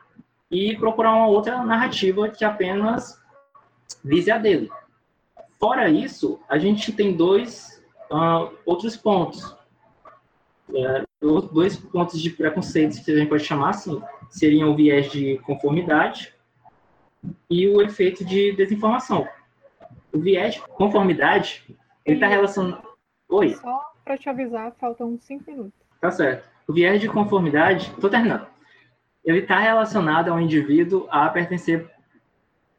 e procurar uma outra narrativa que apenas vise a dele. Fora isso, a gente tem dois pontos de preconceitos que a gente pode chamar assim, seriam o viés de conformidade e o efeito de desinformação. O viés de conformidade, ele está relacionado... Oi? Só para te avisar, faltam 5 minutos. Tá certo. O viés de conformidade, estou terminando, ele está relacionado ao indivíduo a pertencer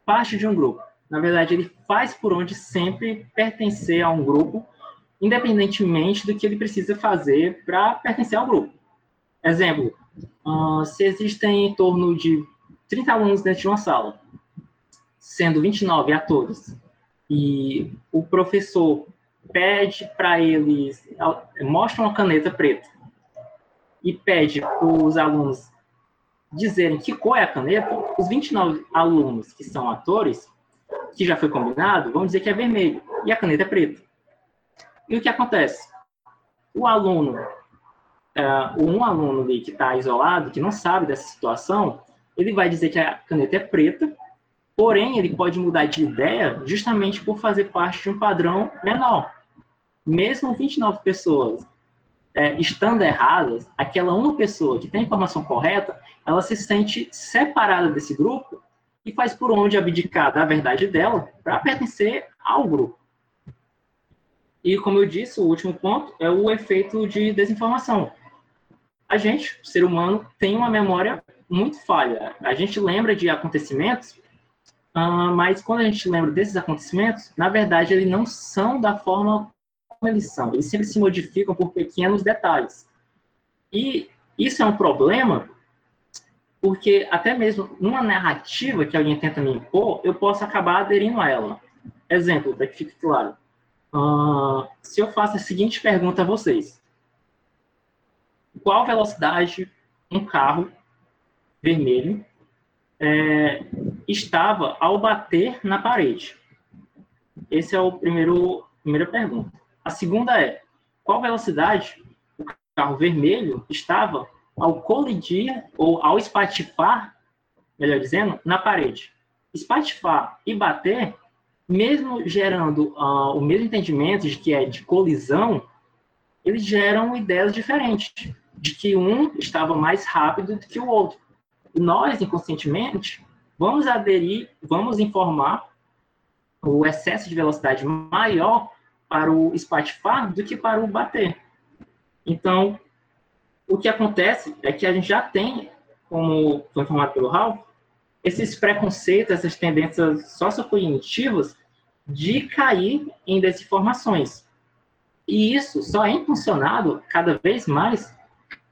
parte de um grupo. Na verdade, ele faz por onde sempre pertencer a um grupo, independentemente do que ele precisa fazer para pertencer ao grupo. Exemplo, se existem em torno de 30 alunos dentro de uma sala, sendo 29 atores, e o professor pede para eles, mostra uma caneta preta, e pede para os alunos dizerem que cor é a caneta, os 29 alunos que são atores, que já foi combinado, vão dizer que é vermelho, e a caneta é preta. E o que acontece? Um aluno ali que está isolado, que não sabe dessa situação, ele vai dizer que a caneta é preta, porém ele pode mudar de ideia justamente por fazer parte de um padrão menor. Mesmo 29 pessoas estando erradas, aquela uma pessoa que tem a informação correta, ela se sente separada desse grupo e faz por onde abdicar da verdade dela para pertencer ao grupo. E, como eu disse, o último ponto é o efeito de desinformação. A gente, o ser humano, tem uma memória muito falha. A gente lembra de acontecimentos, mas quando a gente lembra desses acontecimentos, na verdade, eles não são da forma como eles são. Eles sempre se modificam por pequenos detalhes. E isso é um problema, porque até mesmo numa narrativa que alguém tenta me impor, eu posso acabar aderindo a ela. Exemplo, para que fique claro. Se eu faço a seguinte pergunta a vocês. Qual velocidade um carro vermelho estava ao bater na parede? Essa é a primeira pergunta. A segunda é, qual velocidade o carro vermelho estava ao colidir ou ao espatifar, melhor dizendo, na parede? Espatifar e bater, mesmo gerando o mesmo entendimento de que é de colisão, eles geram ideias diferentes, de que um estava mais rápido do que o outro. E nós, inconscientemente, vamos aderir, vamos informar o excesso de velocidade maior para o espatifar do que para o bater. Então, o que acontece é que a gente já tem, como foi informado pelo Ralf, esses preconceitos, essas tendências sociocognitivas de cair em desinformações. E isso só é impulsionado cada vez mais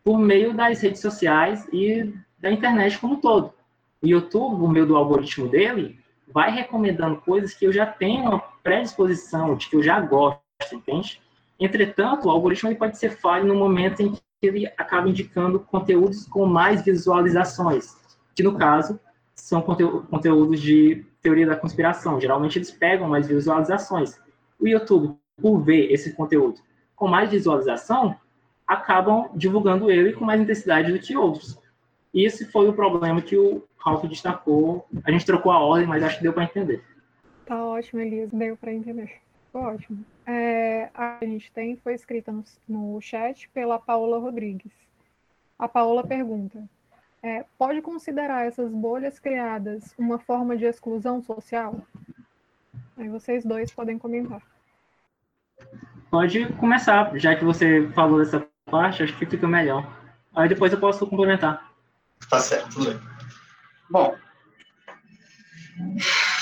por meio das redes sociais e da internet como um todo. O YouTube, por meio do algoritmo dele, vai recomendando coisas que eu já tenho uma predisposição, de que eu já gosto, entende? Entretanto, o algoritmo ele pode ser falho no momento em que ele acaba indicando conteúdos com mais visualizações, que no caso são conteúdos de teoria da conspiração. Geralmente, eles pegam mais visualizações. O YouTube, por ver esse conteúdo com mais visualização, acabam divulgando ele com mais intensidade do que outros. E esse foi o problema que o Ralf destacou. A gente trocou a ordem, mas acho que deu para entender. Tá ótimo, Elias. Deu para entender. Ótimo. A gente tem, foi escrita no chat pela Paula Rodrigues. A Paula pergunta... pode considerar essas bolhas criadas uma forma de exclusão social? Aí vocês dois podem comentar. Pode começar, já que você falou dessa parte, acho que fica melhor. Aí depois eu posso complementar. Tá certo, tudo bem. Bom,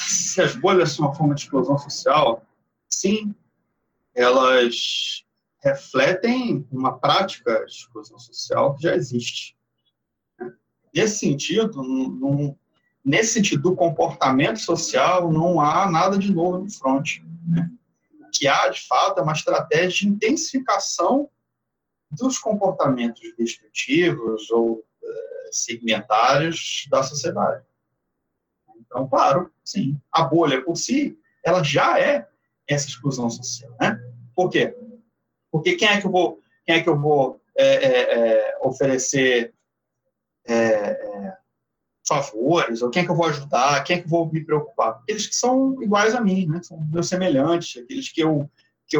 se as bolhas são uma forma de exclusão social, sim, elas refletem uma prática de exclusão social que já existe. Nesse sentido do comportamento social, não há nada de novo no front. Né? O que há, de fato, é uma estratégia de intensificação dos comportamentos destrutivos ou segmentários da sociedade. Então, claro, sim, a bolha por si, ela já é essa exclusão social. Né? Por quê? Porque quem é que eu vou oferecer... favores, ou quem é que eu vou ajudar, quem é que eu vou me preocupar? Eles que são iguais a mim, né? São meus semelhantes, aqueles que eu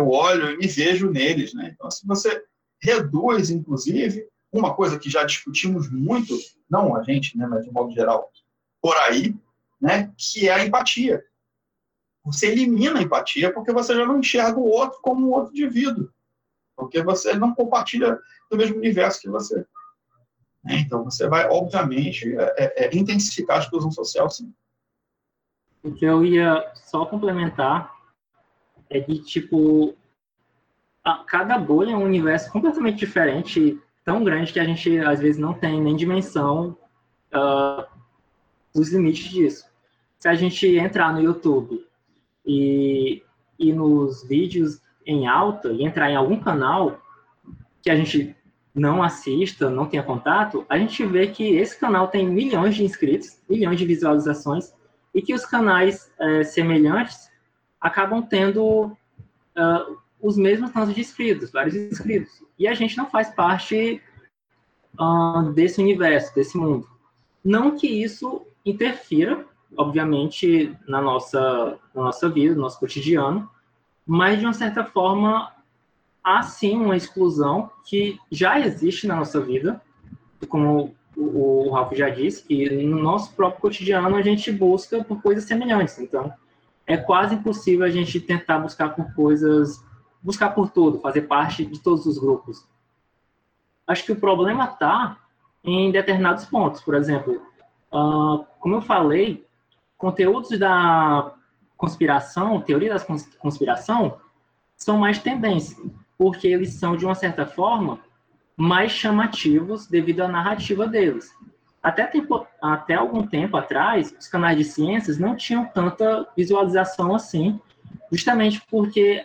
olho e me vejo neles. Né? Então, se você reduz, inclusive, uma coisa que já discutimos muito, não a gente, né, mas de modo geral, por aí, né, que é a empatia. Você elimina a empatia porque você já não enxerga o outro como um outro indivíduo, porque você não compartilha do mesmo universo que você. Então, você vai, obviamente, intensificar a exclusão social, sim. O que eu ia só complementar é que, cada bolha é um universo completamente diferente, tão grande que a gente, às vezes, não tem nem dimensão dos limites disso. Se a gente entrar no YouTube e nos vídeos em alta, e entrar em algum canal que a gente... não assista, não tenha contato, a gente vê que esse canal tem milhões de inscritos, milhões de visualizações, e que os canais semelhantes acabam tendo os mesmos tantos de inscritos, vários inscritos. E a gente não faz parte desse universo, desse mundo. Não que isso interfira, obviamente, na nossa vida, no nosso cotidiano, mas, de uma certa forma, há sim uma exclusão que já existe na nossa vida, como o Ralf já disse, que no nosso próprio cotidiano a gente busca por coisas semelhantes. Então, é quase impossível a gente tentar buscar por coisas buscar por tudo, fazer parte de todos os grupos. Acho que o problema está em determinados pontos. Por exemplo, como eu falei, conteúdos da conspiração, teoria da conspiração, são mais tendência, porque eles são, de uma certa forma, mais chamativos devido à narrativa deles. Até algum tempo atrás, os canais de ciências não tinham tanta visualização assim, justamente porque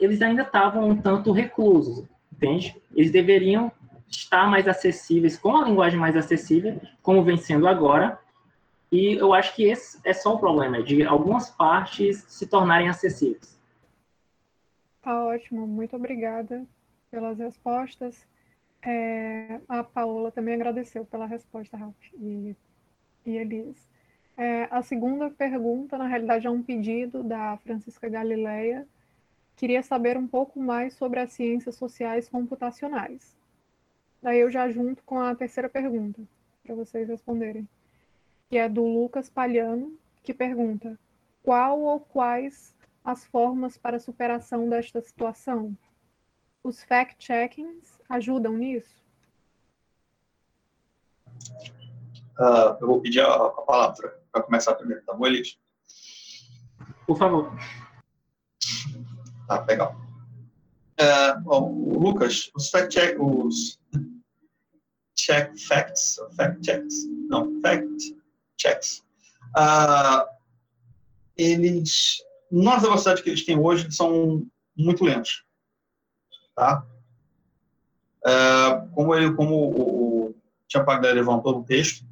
eles ainda estavam um tanto reclusos, entende? Eles deveriam estar mais acessíveis, com a linguagem mais acessível, como vem sendo agora, e eu acho que esse é só o problema, de algumas partes se tornarem acessíveis. Tá ótimo, muito obrigada pelas respostas. A Paola também agradeceu pela resposta, Ralf e Elias. A segunda pergunta, na realidade, é um pedido da Francisca Galileia. Queria saber um pouco mais sobre as ciências sociais computacionais. Daí eu já junto com a terceira pergunta, para vocês responderem, que é do Lucas Paliano, que pergunta: qual ou quais as formas para superação desta situação? Os fact-checkings ajudam nisso? Eu vou pedir a palavra para começar primeiro, tá bom, Elias? Por favor. Tá, legal. Bom, o Lucas, fact-checks, eles, na velocidade que eles têm hoje, são muito lentos. Tá? Como o Ciampaglia levantou no texto,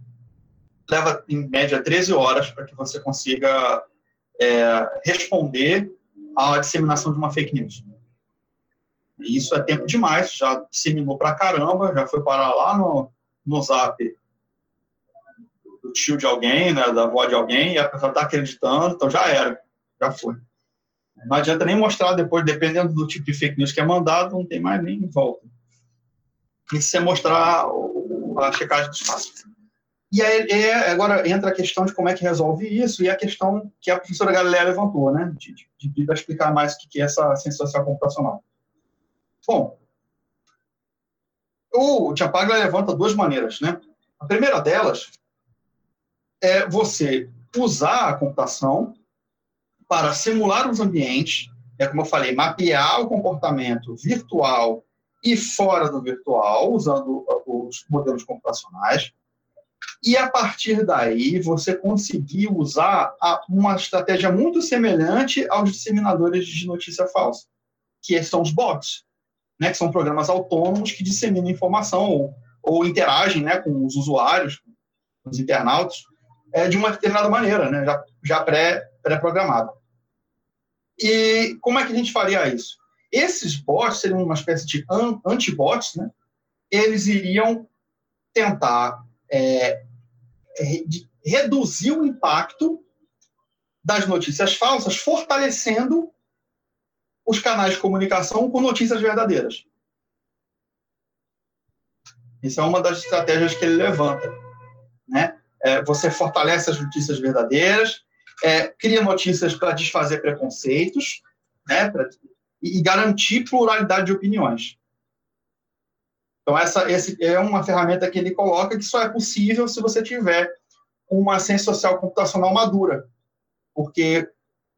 leva em média 13 horas para que você consiga responder à disseminação de uma fake news. E isso é tempo demais, já disseminou pra caramba, já foi parar lá no zap do tio de alguém, né, da avó de alguém, e a pessoa está acreditando, então já era, já foi. Não adianta nem mostrar depois, dependendo do tipo de fake news que é mandado, não tem mais nem volta. Isso é mostrar a checagem dos fatos. E aí, agora entra a questão de como é que resolve isso e a questão que a professora Galileia levantou, né? De explicar mais o que é essa ciência social computacional. Bom, o Ciampaglia levanta duas maneiras, né? A primeira delas é você usar a computação para simular os ambientes, é como eu falei, mapear o comportamento virtual e fora do virtual, usando os modelos computacionais, e a partir daí você conseguir usar uma estratégia muito semelhante aos disseminadores de notícia falsa, que são os bots, né, que são programas autônomos que disseminam informação ou interagem, né, com os usuários, com os internautas, de uma determinada maneira, né, já pré-programada. E como é que a gente faria isso? Esses bots seriam uma espécie de anti-bots, né? Eles iriam tentar reduzir o impacto das notícias falsas, fortalecendo os canais de comunicação com notícias verdadeiras. Isso é uma das estratégias que ele levanta, né? Você fortalece as notícias verdadeiras, cria notícias para desfazer preconceitos, né, e garantir pluralidade de opiniões. Então, essa é uma ferramenta que ele coloca que só é possível se você tiver uma ciência social computacional madura. Porque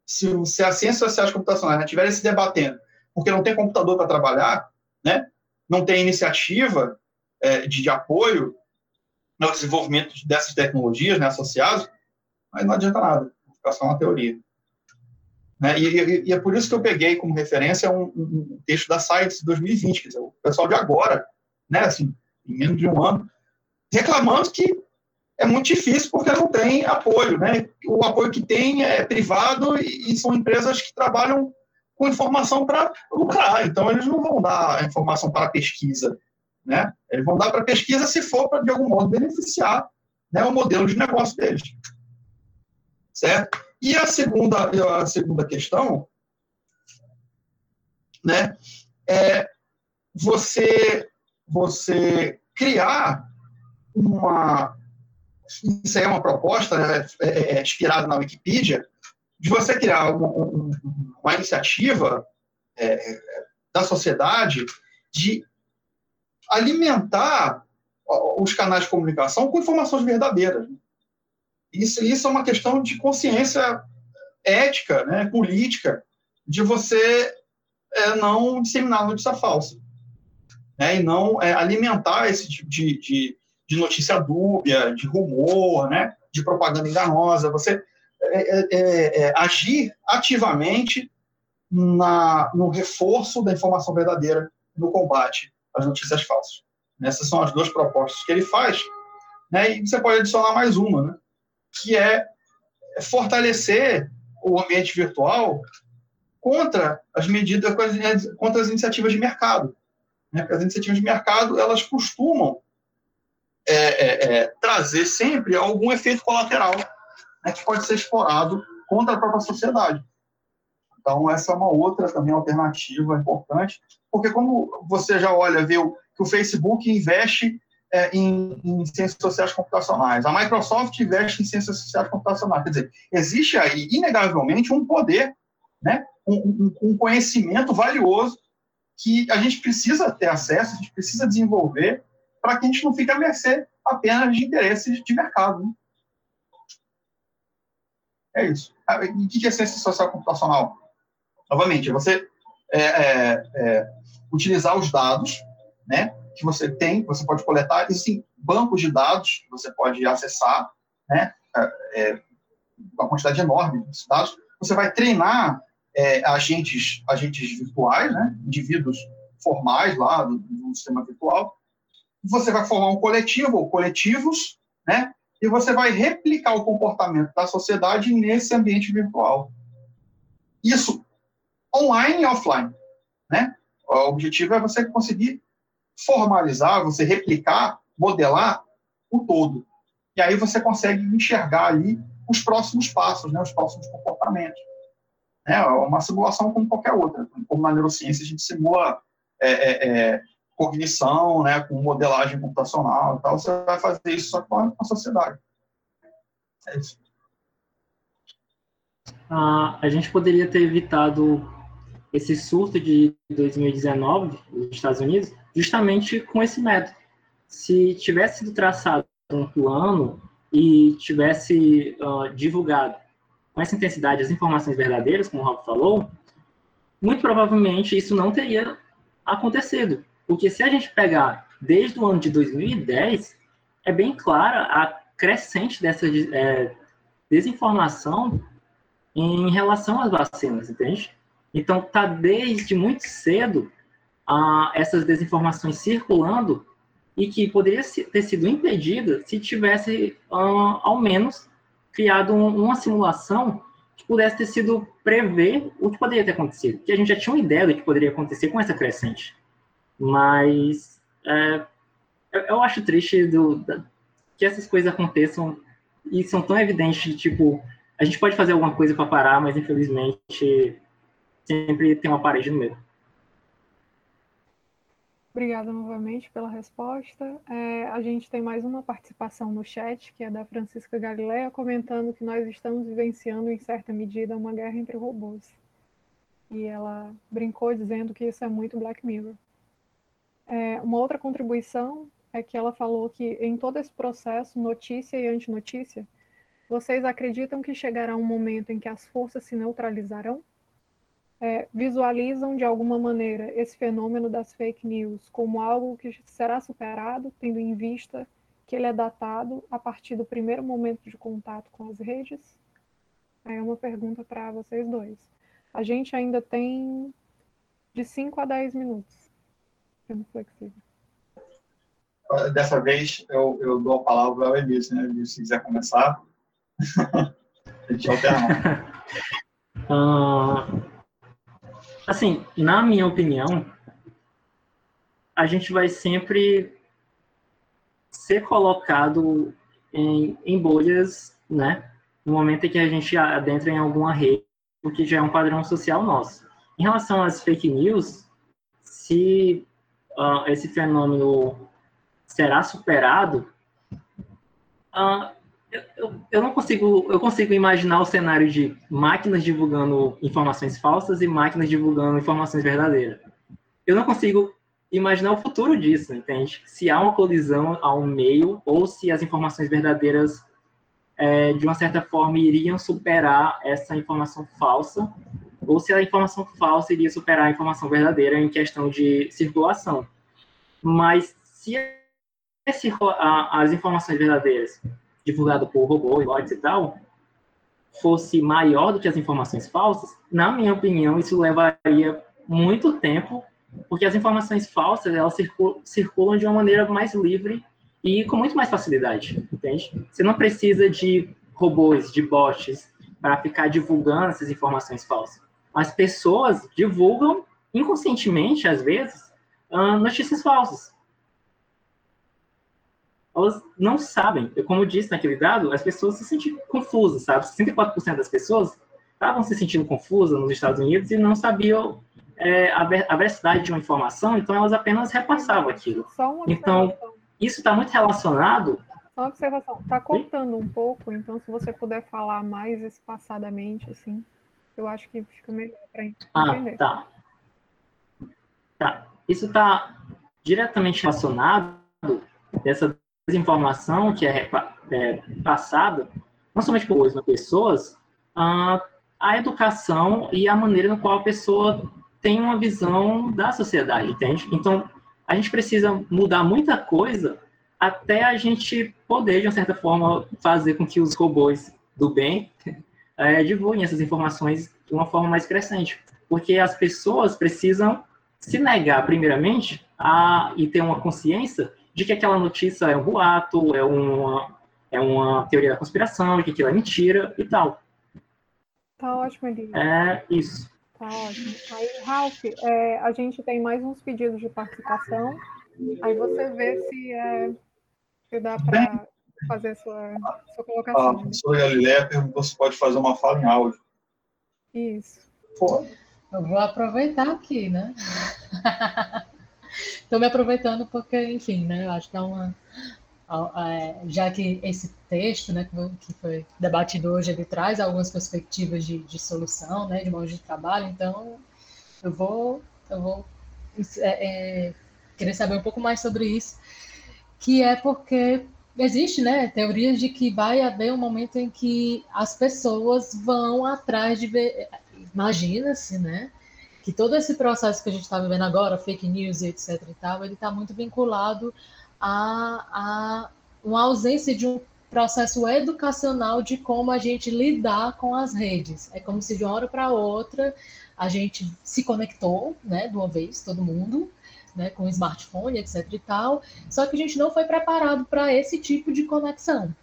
se as ciências sociais computacionais estiverem se debatendo porque não tem computador para trabalhar, né, não tem iniciativa de apoio no desenvolvimento dessas tecnologias, né, associadas, mas não adianta nada. Ficar só uma teoria. Né? E é por isso que eu peguei como referência um texto da Science de 2020, quer dizer, o pessoal de agora, né, assim, em menos de um ano, reclamando que é muito difícil porque não tem apoio. Né? O apoio que tem é privado e são empresas que trabalham com informação para lucrar, então eles não vão dar a informação para pesquisa. Né? Eles vão dar para pesquisa se for para, de algum modo, beneficiar, né, o modelo de negócio deles. Certo? E a segunda questão, né, é você criar uma... Isso aí é uma proposta, né, inspirada na Wikipedia, de você criar uma iniciativa da sociedade de alimentar os canais de comunicação com informações verdadeiras. Isso é uma questão de consciência ética, né, política, de você não disseminar notícia falsa, né, e não alimentar esse tipo de notícia dúbia, de rumor, né, de propaganda enganosa. Você agir ativamente no reforço da informação verdadeira, no combate às notícias falsas. Essas são as duas propostas que ele faz, né, e você pode adicionar mais uma, né, que é fortalecer o ambiente virtual contra as medidas, contra as iniciativas de mercado. Né? Porque as iniciativas de mercado, elas costumam trazer sempre algum efeito colateral, né, que pode ser explorado contra a própria sociedade. Então, essa é uma outra também alternativa importante, porque como você já vê que o Facebook investe em ciências sociais computacionais, a Microsoft investe em ciências sociais computacionais, quer dizer, existe aí, inegavelmente, um poder, né, um conhecimento valioso que a gente precisa ter acesso, a gente precisa desenvolver, para que a gente não fique à mercê apenas de interesses de mercado. Né? É isso. O que é ciência social computacional? Novamente, você utilizar os dados, né, que você tem, que você pode coletar, existem bancos de dados que você pode acessar, né, uma quantidade enorme de dados. Você vai treinar agentes virtuais, né, indivíduos formais lá do sistema virtual. Você vai formar um coletivo ou coletivos, né, e você vai replicar o comportamento da sociedade nesse ambiente virtual. Isso online e offline, né? O objetivo é você conseguir formalizar, você replicar, modelar o todo. E aí você consegue enxergar ali os próximos passos, né? Os próximos comportamentos. É uma simulação como qualquer outra. Como na neurociência, a gente simula cognição, né? Com modelagem computacional e tal. Você vai fazer isso só com a sociedade. É isso. A gente poderia ter evitado esse surto de 2019 nos Estados Unidos justamente com esse método. Se tivesse sido traçado um plano e tivesse divulgado com essa intensidade as informações verdadeiras, como o Rob falou, muito provavelmente isso não teria acontecido. Porque se a gente pegar desde o ano de 2010, é bem clara a crescente dessa desinformação em relação às vacinas, entende? Então, está desde muito cedo essas desinformações circulando e que poderia ter sido impedida se tivesse, ao menos, criado uma simulação que pudesse ter sido prever o que poderia ter acontecido. Porque a gente já tinha uma ideia do que poderia acontecer com essa crescente. Mas eu acho triste que essas coisas aconteçam e são tão evidentes, tipo, a gente pode fazer alguma coisa para parar, mas infelizmente sempre tem uma parede no meio. Obrigada novamente pela resposta. A gente tem mais uma participação no chat, que é da Francisca Galileia, comentando que nós estamos vivenciando, em certa medida, uma guerra entre robôs. E ela brincou dizendo que isso é muito Black Mirror. Uma outra contribuição é que ela falou que em todo esse processo, notícia e antinotícia, vocês acreditam que chegará um momento em que as forças se neutralizarão? Visualizam de alguma maneira esse fenômeno das fake news como algo que será superado, tendo em vista que ele é datado a partir do primeiro momento de contato com as redes? É uma pergunta para vocês dois. A gente ainda tem de 5 a 10 minutos. Sendo flexível. Dessa vez eu dou a palavra ao Elias, né? Elias, se quiser começar, a gente alterna. Assim, na minha opinião, a gente vai sempre ser colocado em bolhas, né? No momento em que a gente adentra em alguma rede, o que já é um padrão social nosso. Em relação às fake news, se esse fenômeno será superado, Eu não consigo, eu consigo imaginar o cenário de máquinas divulgando informações falsas e máquinas divulgando informações verdadeiras. Eu não consigo imaginar o futuro disso, entende? Se há uma colisão ao meio ou se as informações verdadeiras, de uma certa forma, iriam superar essa informação falsa ou se a informação falsa iria superar a informação verdadeira em questão de circulação. Mas se as informações verdadeiras divulgadas por robôs, bots e tal, fosse maior do que as informações falsas, na minha opinião, isso levaria muito tempo, porque as informações falsas, elas circulam de uma maneira mais livre e com muito mais facilidade, entende? Você não precisa de robôs, de bots, para ficar divulgando essas informações falsas. As pessoas divulgam inconscientemente, às vezes, notícias falsas. Elas não sabem. Como eu disse naquele dado, as pessoas se sentem confusas, sabe? 64% das pessoas estavam se sentindo confusas nos Estados Unidos e não sabiam a veracidade de uma informação, então elas apenas repassavam aquilo. Então, isso está muito relacionado... Só uma observação. Está cortando um pouco, então se você puder falar mais espaçadamente, assim, eu acho que fica melhor para entender. Ah, tá. Isso está diretamente relacionado dessa desinformação que é passada, não somente por pessoas, a educação e a maneira no qual a pessoa tem uma visão da sociedade, entende? Então, a gente precisa mudar muita coisa até a gente poder, de uma certa forma, fazer com que os robôs do bem divulguem essas informações de uma forma mais crescente. Porque as pessoas precisam se negar, primeiramente, e ter uma consciência de que aquela notícia é um boato, é uma teoria da conspiração, de que aquilo é mentira e tal. Tá ótimo, Elias. É isso. Tá ótimo. Aí, Ralf, a gente tem mais uns pedidos de participação. Aí você vê se dá para fazer a sua colocação. A professora Galileia perguntou se pode fazer uma fala em áudio. Isso. Pode. Eu vou aproveitar aqui, né? Estou me aproveitando porque, enfim, né? Eu acho que já que esse texto, né, que foi debatido hoje, ele traz algumas perspectivas de solução, né, de modo de trabalho, então eu vou querer saber um pouco mais sobre isso, que é porque existe, né, teorias de que vai haver um momento em que as pessoas vão atrás de ver, imagina-se, né, que todo esse processo que a gente está vivendo agora, fake news e etc e tal, ele está muito vinculado a uma ausência de um processo educacional de como a gente lidar com as redes. É como se de uma hora para outra a gente se conectou, né, de uma vez, todo mundo, né, com smartphone, etc e tal, só que a gente não foi preparado para esse tipo de conexão.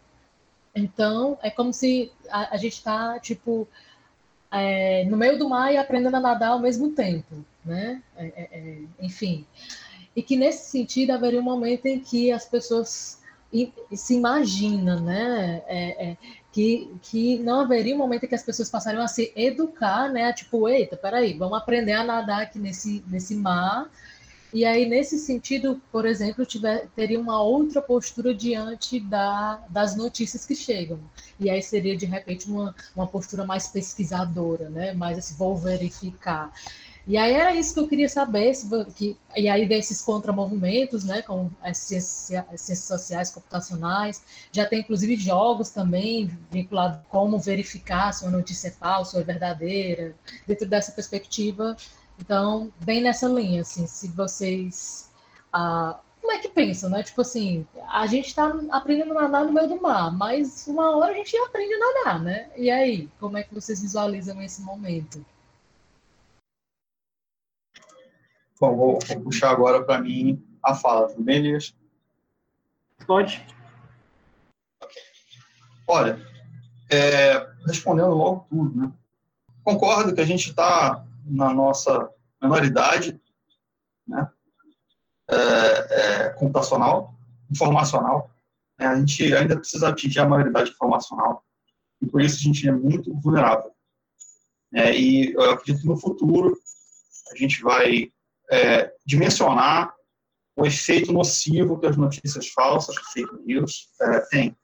Então, é como se a gente está, tipo, no meio do mar e aprendendo a nadar ao mesmo tempo, né? Enfim... E que, nesse sentido, haveria um momento em que as pessoas se imaginam, né? Que não haveria um momento em que as pessoas passariam a se educar, né? Tipo, eita, peraí, vamos aprender a nadar aqui nesse mar. E aí, nesse sentido, por exemplo, teria uma outra postura diante das notícias que chegam. E aí seria, de repente, uma postura mais pesquisadora, né? Mais assim, vou verificar. E aí era isso que eu queria saber, e aí desses contramovimentos, né, com as ciências sociais, computacionais, já tem inclusive jogos também vinculados como verificar se uma notícia é falsa ou é verdadeira, dentro dessa perspectiva. Então, bem nessa linha, assim, se vocês... como é que pensam, né? Tipo assim, a gente está aprendendo a nadar no meio do mar, mas uma hora a gente aprende a nadar, né? E aí, como é que vocês visualizam esse momento? Bom, vou puxar agora para mim a fala, tudo bem, Elias? Pode. Okay. Olha, respondendo logo tudo, né? Concordo que a gente está na nossa menoridade, né? Computacional, informacional, né? A gente ainda precisa atingir a maioridade informacional, e por isso a gente é muito vulnerável. E eu acredito que no futuro a gente vai dimensionar o efeito nocivo que as notícias falsas, fake news, têm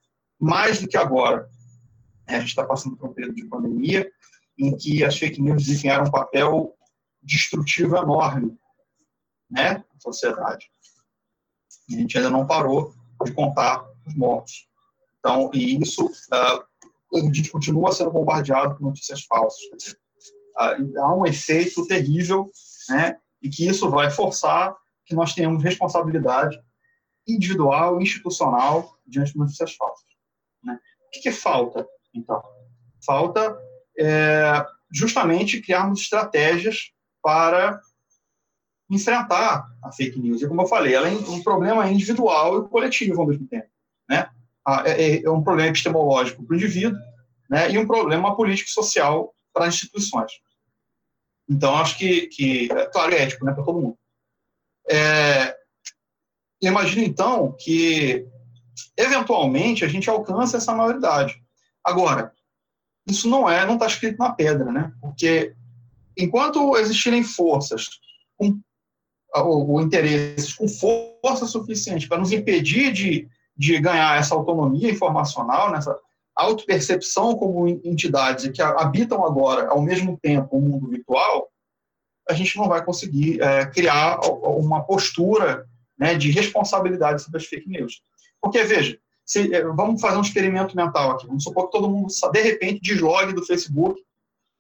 mais do que agora. A gente está passando por um período de pandemia em que as fake news desempenharam um papel destrutivo enorme, né, na sociedade. A gente ainda não parou de contar os mortos. Então, e isso, a gente continua sendo bombardeado por notícias falsas. Há um efeito terrível, né, e que isso vai forçar que nós tenhamos responsabilidade individual e institucional diante de notícias falsas, né? O que falta, então? Falta justamente criarmos estratégias para enfrentar a fake news. E como eu falei, ela é um problema individual e coletivo ao mesmo tempo, né? É um problema epistemológico para o indivíduo, né? E um problema político-social para as instituições. Então, acho que claro, é ético, né, para todo mundo. Imagino, então, que eventualmente a gente alcança essa maioridade. Agora, isso não está escrito na pedra, né? Porque enquanto existirem forças ou interesses com força suficiente para nos impedir de ganhar essa autonomia informacional, nessa autopercepção como entidades que habitam agora, ao mesmo tempo, o mundo virtual, a gente não vai conseguir criar uma postura, né, de responsabilidade sobre as fake news. Porque, veja, vamos fazer um experimento mental aqui. Vamos supor que todo mundo, de repente, deslogue do Facebook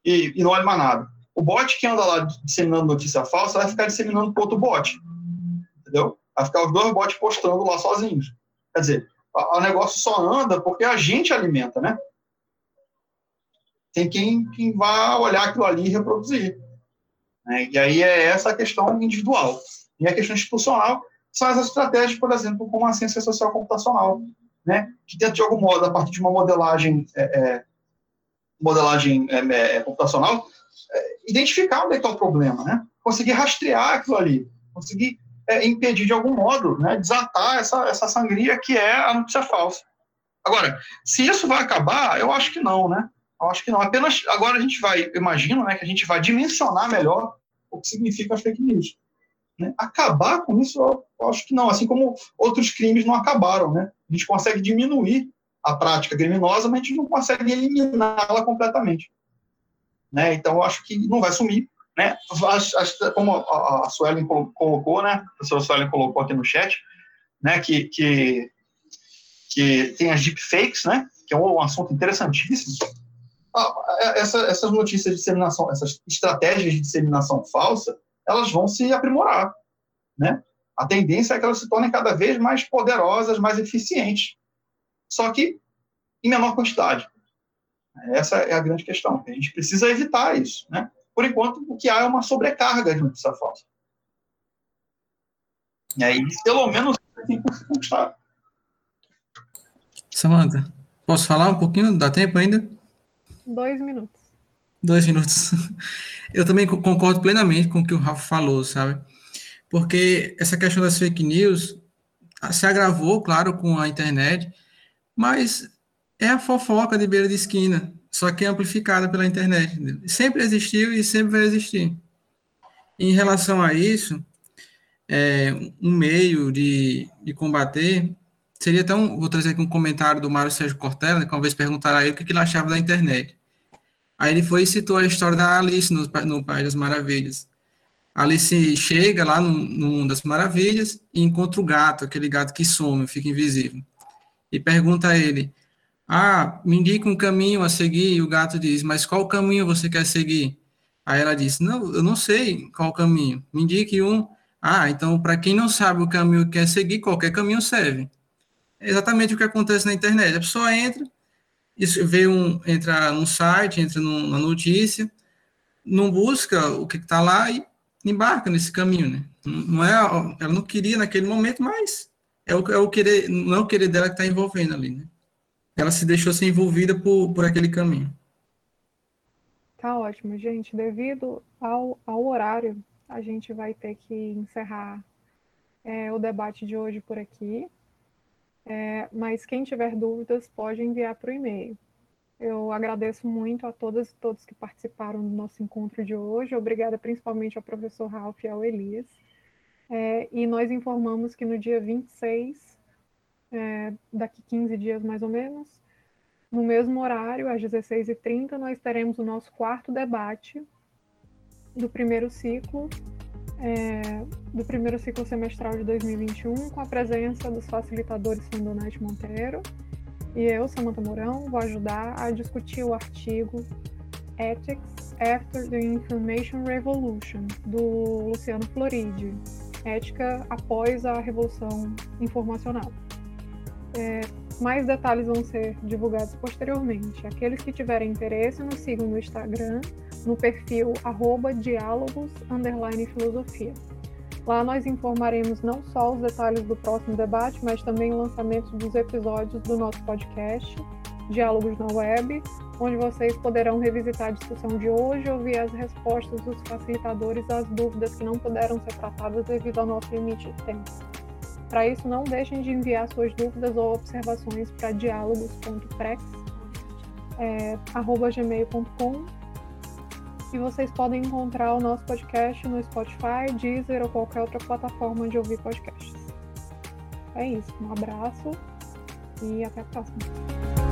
e não olhe mais nada. O bot que anda lá disseminando notícia falsa vai ficar disseminando para outro bot. Entendeu? Vai ficar os dois bots postando lá sozinhos. Quer dizer, o negócio só anda porque a gente alimenta, né? Tem quem vai olhar aquilo ali e reproduzir, né? E aí é essa a questão individual. E a questão institucional são essas estratégias, por exemplo, como a ciência social computacional, né? Que tenta, de algum modo, a partir de uma modelagem computacional, identificar onde é que está o problema, né? Conseguir rastrear aquilo ali, conseguir impedir de algum modo, né, desatar essa sangria que é a notícia falsa. Agora, se isso vai acabar, eu acho que não, né? Eu acho que não. Apenas agora a gente vai, eu imagino, né, que a gente vai dimensionar melhor o que significa as fake news, né? Acabar com isso, eu acho que não. Assim como outros crimes não acabaram, né? A gente consegue diminuir a prática criminosa, mas a gente não consegue eliminá-la completamente, né? Então, eu acho que não vai sumir, né? Como a Suelen colocou, né? A professora Suelen colocou aqui no chat, né? Que tem as deepfakes, né? Que é um assunto interessantíssimo. Essas notícias de disseminação, essas estratégias de disseminação falsa, elas vão se aprimorar, né? A tendência é que elas se tornem cada vez mais poderosas, mais eficientes. Só que em menor quantidade. Essa é a grande questão. A gente precisa evitar isso, né? Por enquanto, o que há é uma sobrecarga de notícia falsa. E aí, pelo menos, tem que conquistar. Samantha, posso falar um pouquinho? Dá tempo ainda? 2 minutos. 2 minutos. Eu também concordo plenamente com o que o Rafa falou, sabe? Porque essa questão das fake news se agravou, claro, com a internet, mas é a fofoca de beira de esquina, só que é amplificada pela internet. Sempre existiu e sempre vai existir. Em relação a isso, um meio de combater seria tão... Vou trazer aqui um comentário do Mário Sérgio Cortella, que uma vez perguntaram a ele o que ele achava da internet. Aí ele foi e citou a história da Alice no País das Maravilhas. A Alice chega lá no Mundo das Maravilhas e encontra o gato, aquele gato que some, fica invisível. E pergunta a ele: me indica um caminho a seguir. E o gato diz: mas qual caminho você quer seguir? Aí ela diz: não, eu não sei qual caminho, me indique um. Então, para quem não sabe o caminho que quer seguir, qualquer caminho serve. É exatamente o que acontece na internet. A pessoa entra... Isso entra num site, entra numa notícia, não busca o que está lá e embarca nesse caminho, né? Não é, ela não queria naquele momento, mas é o querer, não é o querer dela que está envolvendo ali, né? Ela se deixou ser envolvida por aquele caminho. Tá ótimo, gente. Devido ao horário, a gente vai ter que encerrar o debate de hoje por aqui. Mas quem tiver dúvidas pode enviar para o e-mail. Eu agradeço muito a todas e todos que participaram do nosso encontro de hoje. Obrigada principalmente ao professor Ralf e ao Elias. E nós informamos que no dia 26 daqui 15 dias mais ou menos, no mesmo horário, às 16h30, nós teremos o nosso quarto debate do primeiro ciclo, semestral de 2021, com a presença dos facilitadores Sandonete Monteiro e eu, Samantha Mourão, vou ajudar a discutir o artigo Ethics After the Information Revolution, do Luciano Floridi, Ética após a Revolução Informacional. Mais detalhes vão ser divulgados posteriormente. Aqueles que tiverem interesse, nos sigam no Instagram, no perfil @dialogos_filosofia. Lá nós informaremos não só os detalhes do próximo debate, mas também o lançamento dos episódios do nosso podcast, Diálogos na Web, onde vocês poderão revisitar a discussão de hoje e ouvir as respostas dos facilitadores às dúvidas que não puderam ser tratadas devido ao nosso limite de tempo. Para isso, não deixem de enviar suas dúvidas ou observações para dialogos.prex@gmail.com e vocês podem encontrar o nosso podcast no Spotify, Deezer ou qualquer outra plataforma de ouvir podcasts. É isso, um abraço e até a próxima.